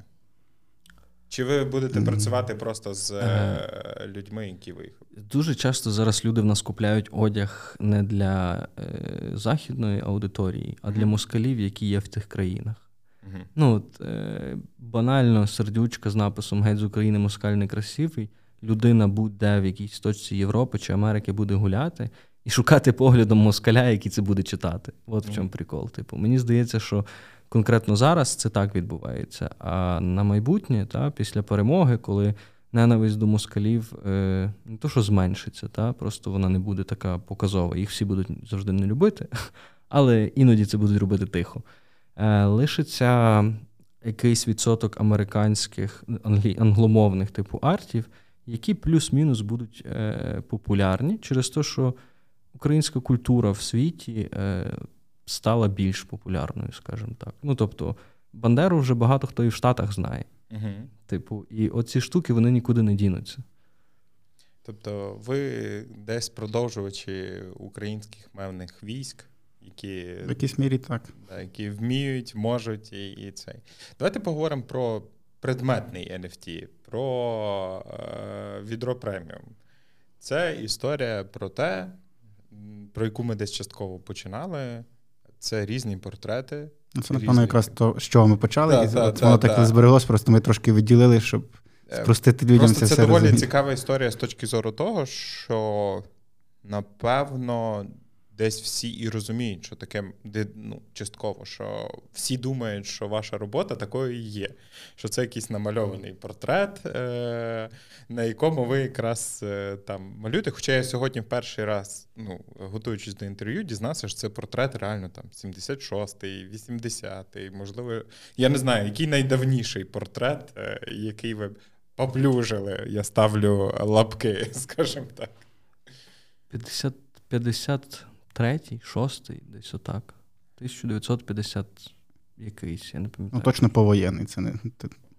Чи ви будете mm-hmm. працювати просто з uh-huh. людьми, які виїхали? Дуже часто зараз люди в нас купляють одяг не для е, західної аудиторії, а mm-hmm. для москалів, які є в тих країнах. Mm-hmm. Ну, от, е, банально сердючка з написом «Геть з України, москаль не красивий», людина будь-де в якійсь точці Європи чи Америки буде гуляти і шукати поглядом москаля, який це буде читати. От в чому mm-hmm. прикол. Типу, мені здається, що конкретно зараз це так відбувається. А на майбутнє, та, після перемоги, коли ненависть до москалів е, не то, що зменшиться, та, просто вона не буде така показова. Їх всі будуть завжди не любити, але іноді це будуть робити тихо. Е, лишиться якийсь відсоток американських, англомовних типу артів, які плюс-мінус будуть е, популярні через те, що українська культура в світі е, стала більш популярною, скажімо так. Ну, тобто, Бандеру вже багато хто і в Штатах знає. Угу. Типу, і оці штуки, вони нікуди не дінуться. Тобто, ви десь продовжувачі українських мемних військ, які... В якійсь мірі так. Да, які вміють, можуть і, і цей. Давайте поговоримо про предметний ен еф ті, про е, Відро преміум. Це історія про те, про яку ми десь частково починали. Це різні портрети. Це, напевно, якраз то, з чого ми почали. Да, і да, от воно да, так да. збереглося, просто ми трошки відділили, щоб спростити людям просто це все. Це доволі розуміє. Цікава історія з точки зору того, що, напевно, десь всі і розуміють, що таке, ну, частково, що всі думають, що ваша робота такою і є. Що це якийсь намальований портрет, е- на якому ви якраз е- там малюєте. Хоча я сьогодні в перший раз, ну, готуючись до інтерв'ю, дізнався, що це портрет реально там сімдесят шостий, вісімдесятий, можливо, я не знаю, який найдавніший портрет, е- який ви поплюжили, я ставлю лапки, скажімо так. п'ятдесят, п'ятдесят Третій, шостий, десь отак. тисяча дев'ятсот п'ятдесят якийсь, я не пам'ятаю. Ну, точно повоєнний, це не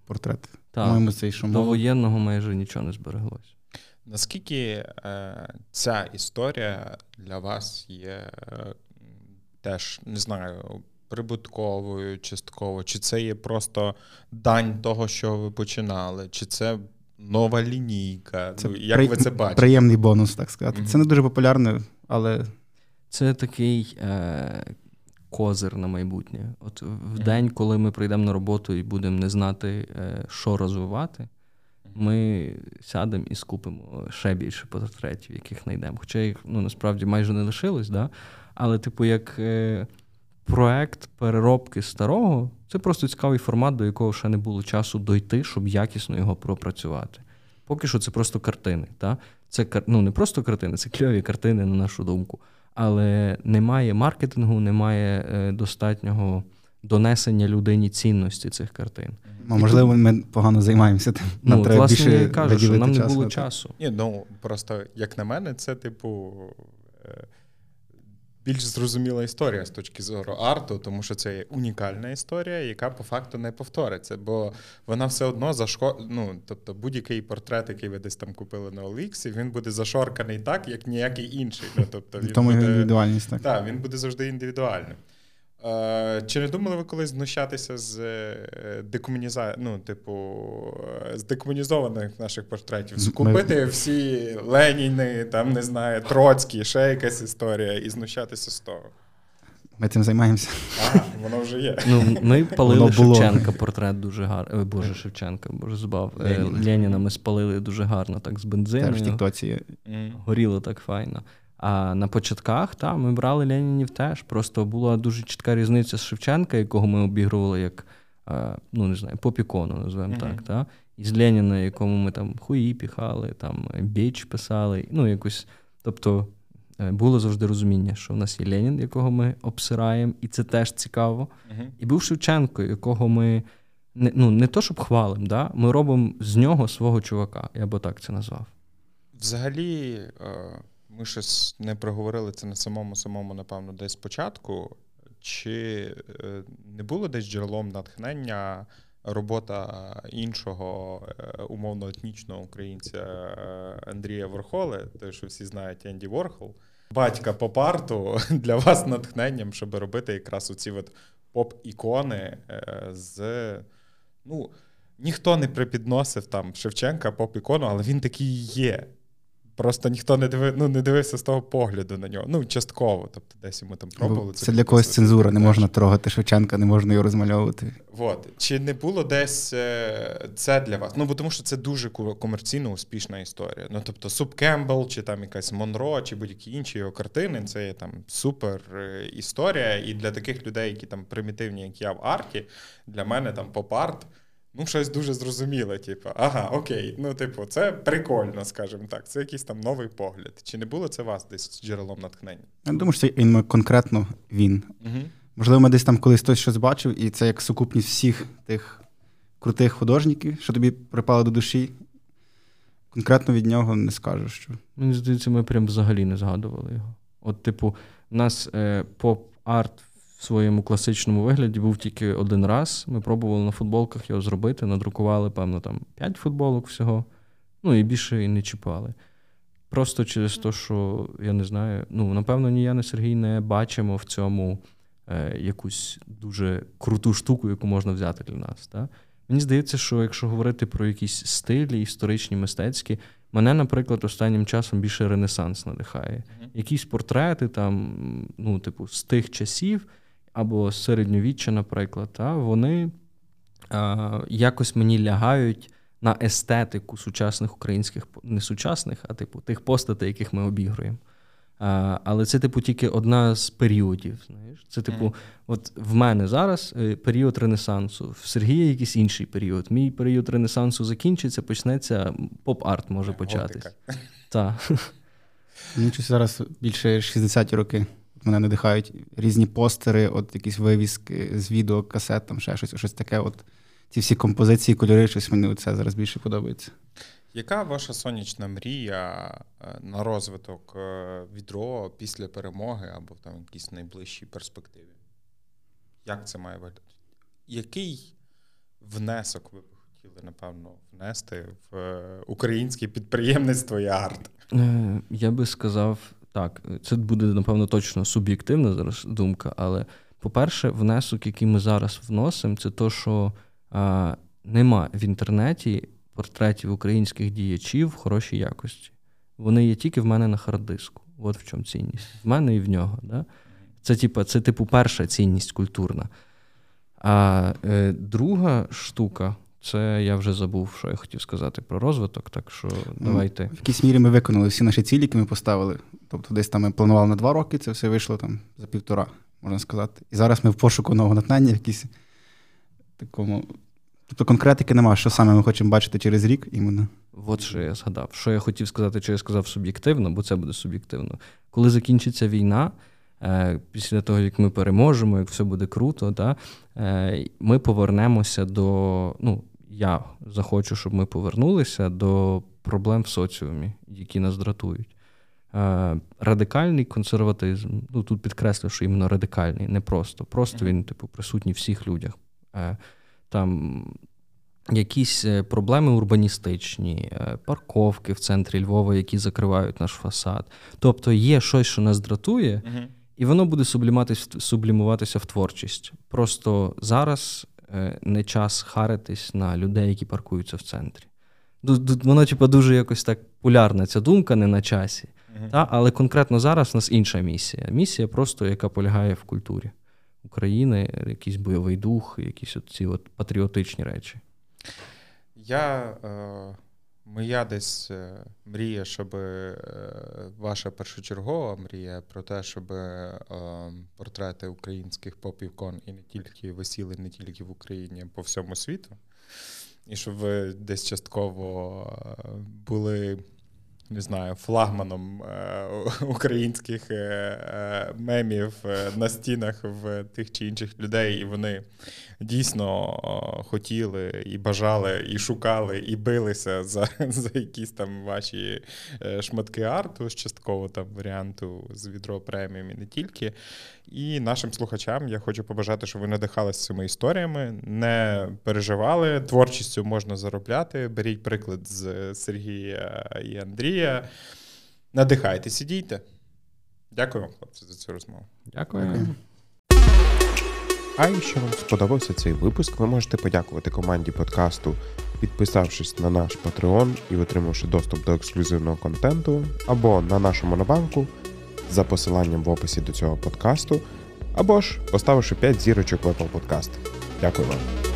портрет. Так, цей, що до воєнного майже нічого не збереглося. Наскільки е, ця історія для вас є е, теж, не знаю, прибутковою частково? Чи це є просто дань того, що ви починали? Чи це нова лінійка? Це, ну, як при... ви це бачите? Приємний бонус, так сказати. Mm-hmm. Це не дуже популярно, але... Це такий е, козир на майбутнє. От в день, коли ми прийдемо на роботу і будемо не знати, е, що розвивати, ми сядемо і скупимо ще більше портретів, яких знайдемо. Хоча їх, ну, насправді майже не лишилось, да? Але, типу, як е, проект переробки старого, це просто цікавий формат, до якого ще не було часу дойти, щоб якісно його пропрацювати. Поки що це просто картини. Та? Це, ну, не просто картини, це кльові картини, на нашу думку. Але немає маркетингу, немає е, достатнього донесення людині цінності цих картин. Ну, можливо, ми погано займаємося тим. Нам ну, треба власне, більше я кажу, що нам не було часу. Ні, ну, просто, як на мене, це, типу, більш зрозуміла історія з точки зору арту, тому що це є унікальна історія, яка по факту не повториться, бо вона все одно зашко... ну, тобто будь-який портрет, який ви десь там купили на о ел ікс, він буде зашорканий так, як ніякий інший. Ну, тобто він тому буде... індивідуальність, так. Так, він буде завжди індивідуальним. Чи не думали ви колись знущатися з декомуніза... ну, типу, з декомунізованих наших портретів? Скупити Ми... всі Леніни, там, не знаю, Троцькі, ще якась історія, і знущатися з того? Ми цим займаємося. Ага, воно вже є. Ну, ми палили Шевченка, портрет дуже гарний. Боже, Шевченка, боже, збав. Леніна. Леніна ми спалили дуже гарно, так, з бензиною. Теж в тіктоці є. Горіло так файно. А на початках, та, ми брали Ленінів теж. Просто була дуже чітка різниця з Шевченка, якого ми обігрували як, ну, не знаю, попікону, називаємо mm-hmm. так, та? І з Леніна, якому ми там хуї піхали, там біч писали, ну, якось, тобто, було завжди розуміння, що в нас є Ленін, якого ми обсираємо, і це теж цікаво. Uh-huh. І був Шевченко, якого ми не, ну, не то щоб хвалимо, да? Ми робимо з нього свого чувака, я би так це назвав. Взагалі, ми щось не проговорили це на самому-самому, напевно, десь спочатку. Чи не було десь джерелом натхнення робота іншого умовно-етнічного українця Андрія Ворхоли, те, що всі знають, Енді Ворхол, батька поп-арту, для вас натхненням, щоб робити якраз оці от поп-ікони з... Ну, ніхто не припідносив там Шевченка поп-ікону, але він такий є. Просто ніхто не дивив, ну, не дивився з того погляду на нього. Ну, частково. Тобто десь йому там пробували. Це, це для когось цензура, не можна трогати Шевченка, не можна його розмальовувати. От. Чи не було десь це для вас? Ну, бо тому що це дуже комерційно успішна історія. Ну, тобто Суп Кемпбелл, чи там якась Монро, чи будь-які інші його картини, це є там супер історія. І для таких людей, які там примітивні, як я в арті, для мене там поп-арт, ну, щось дуже зрозуміле, типу, ага, окей, ну, типу, це прикольно, скажімо так, це якийсь там новий погляд. Чи не було це вас десь джерелом натхнення? Я думаю, що він конкретно він. Угу. Можливо, ми десь там колись хтось щось бачив, і це як сукупність всіх тих крутих художників, що тобі припало до душі. Конкретно від нього не скажу, що. Мені здається, ми прям взагалі не згадували його. От, типу, в нас е, поп-арт в своєму класичному вигляді був тільки один раз. Ми пробували на футболках його зробити, надрукували, певно, там п'ять футболок всього, ну і більше і не чіпали. Просто через те, що, я не знаю, ну, напевно, ні я, ні Сергій не бачимо в цьому е, якусь дуже круту штуку, яку можна взяти для нас. Та? Мені здається, що якщо говорити про якісь стилі, історичні, мистецькі, мене, наприклад, останнім часом більше Ренесанс надихає. Якісь портрети там, ну, типу, з тих часів, або середньовіччя, наприклад, та, вони а, якось мені лягають на естетику сучасних українських, не сучасних, а типу тих постатей, яких ми обігруємо. А, але це, типу, тільки одна з періодів, знаєш. Це, типу, mm. от в мене зараз період Ренесансу, в Сергія якийсь інший період. Мій період Ренесансу закінчиться, почнеться, поп-арт може початись. Так. Мені зараз більше шістдесяті роки. Мене надихають різні постери, от якісь вивіски з відео, касет, там ще щось, щось таке. От ці всі композиції, кольори, щось мені це зараз більше подобається. Яка ваша сонячна мрія на розвиток Відро після перемоги або там якісь найближчій перспективі? Як це має виглядати? Який внесок ви б хотіли, напевно, внести в українське підприємництво і арт? Я би сказав... Так, це буде, напевно, точно суб'єктивна зараз думка, але, по-перше, внесок, який ми зараз вносимо, це то, що а, нема в інтернеті портретів українських діячів в хорошій якості. Вони є тільки в мене на хард-диску. От в чому цінність. В мене і в нього. Да? Це, типу, це, типу, перша цінність культурна. А е, друга штука... Це я вже забув, що я хотів сказати про розвиток, так що давайте. В якійсь мірі ми виконали всі наші цілі, які ми поставили. Тобто десь там ми планували на два роки, це все вийшло там за півтора, можна сказати. І зараз ми в пошуку нового натхнення якісь такому... Тобто конкретики нема, що саме ми хочемо бачити через рік іменно. От що я згадав. Що я хотів сказати, що я сказав суб'єктивно, бо це буде суб'єктивно. Коли закінчиться війна, після того, як ми переможемо, як все буде круто, та, ми повернемося до... Ну, я захочу, щоб ми повернулися до проблем в соціумі, які нас дратують. Радикальний консерватизм, ну тут підкреслю, що іменно радикальний, не просто. Просто він, типу, присутній в всіх людях. Там якісь проблеми урбаністичні, парковки в центрі Львова, які закривають наш фасад. Тобто є щось, що нас дратує, і воно буде сублімуватися в творчість. Просто зараз не час харитись на людей, які паркуються в центрі. Воно, типу, дуже якось так популярна ця думка, не на часі. Uh-huh. Та? Але конкретно зараз в нас інша місія. Місія просто, яка полягає в культурі України, якийсь бойовий дух, якісь от ці от патріотичні речі. Я... Е... Моя десь мрія, щоб ваша першочергова мрія про те, щоб портрети українських поп-ікон і не тільки висіли не тільки в Україні, а по всьому світу. І щоб ви десь частково були не знаю, флагманом е, українських е, е, мемів е, на стінах в тих чи інших людей, і вони дійсно е, хотіли, і бажали, і шукали, і билися за, за якісь там ваші е, шматки арту, з частково там варіанту з Відро преміум і не тільки. І нашим слухачам я хочу побажати, щоб ви надихалися цими історіями, не переживали, творчістю можна заробляти, беріть приклад з Сергія і Андрія, надихайтесь і дійте. Дякую вам, хлопці, за цю розмову. Дякую. А якщо вам сподобався цей випуск, ви можете подякувати команді подкасту, підписавшись на наш Patreon і отримавши доступ до ексклюзивного контенту, або на нашу монобанку, за посиланням в описі до цього подкасту, або ж поставивши п'ять зірочок в Apple Podcast. Дякую вам.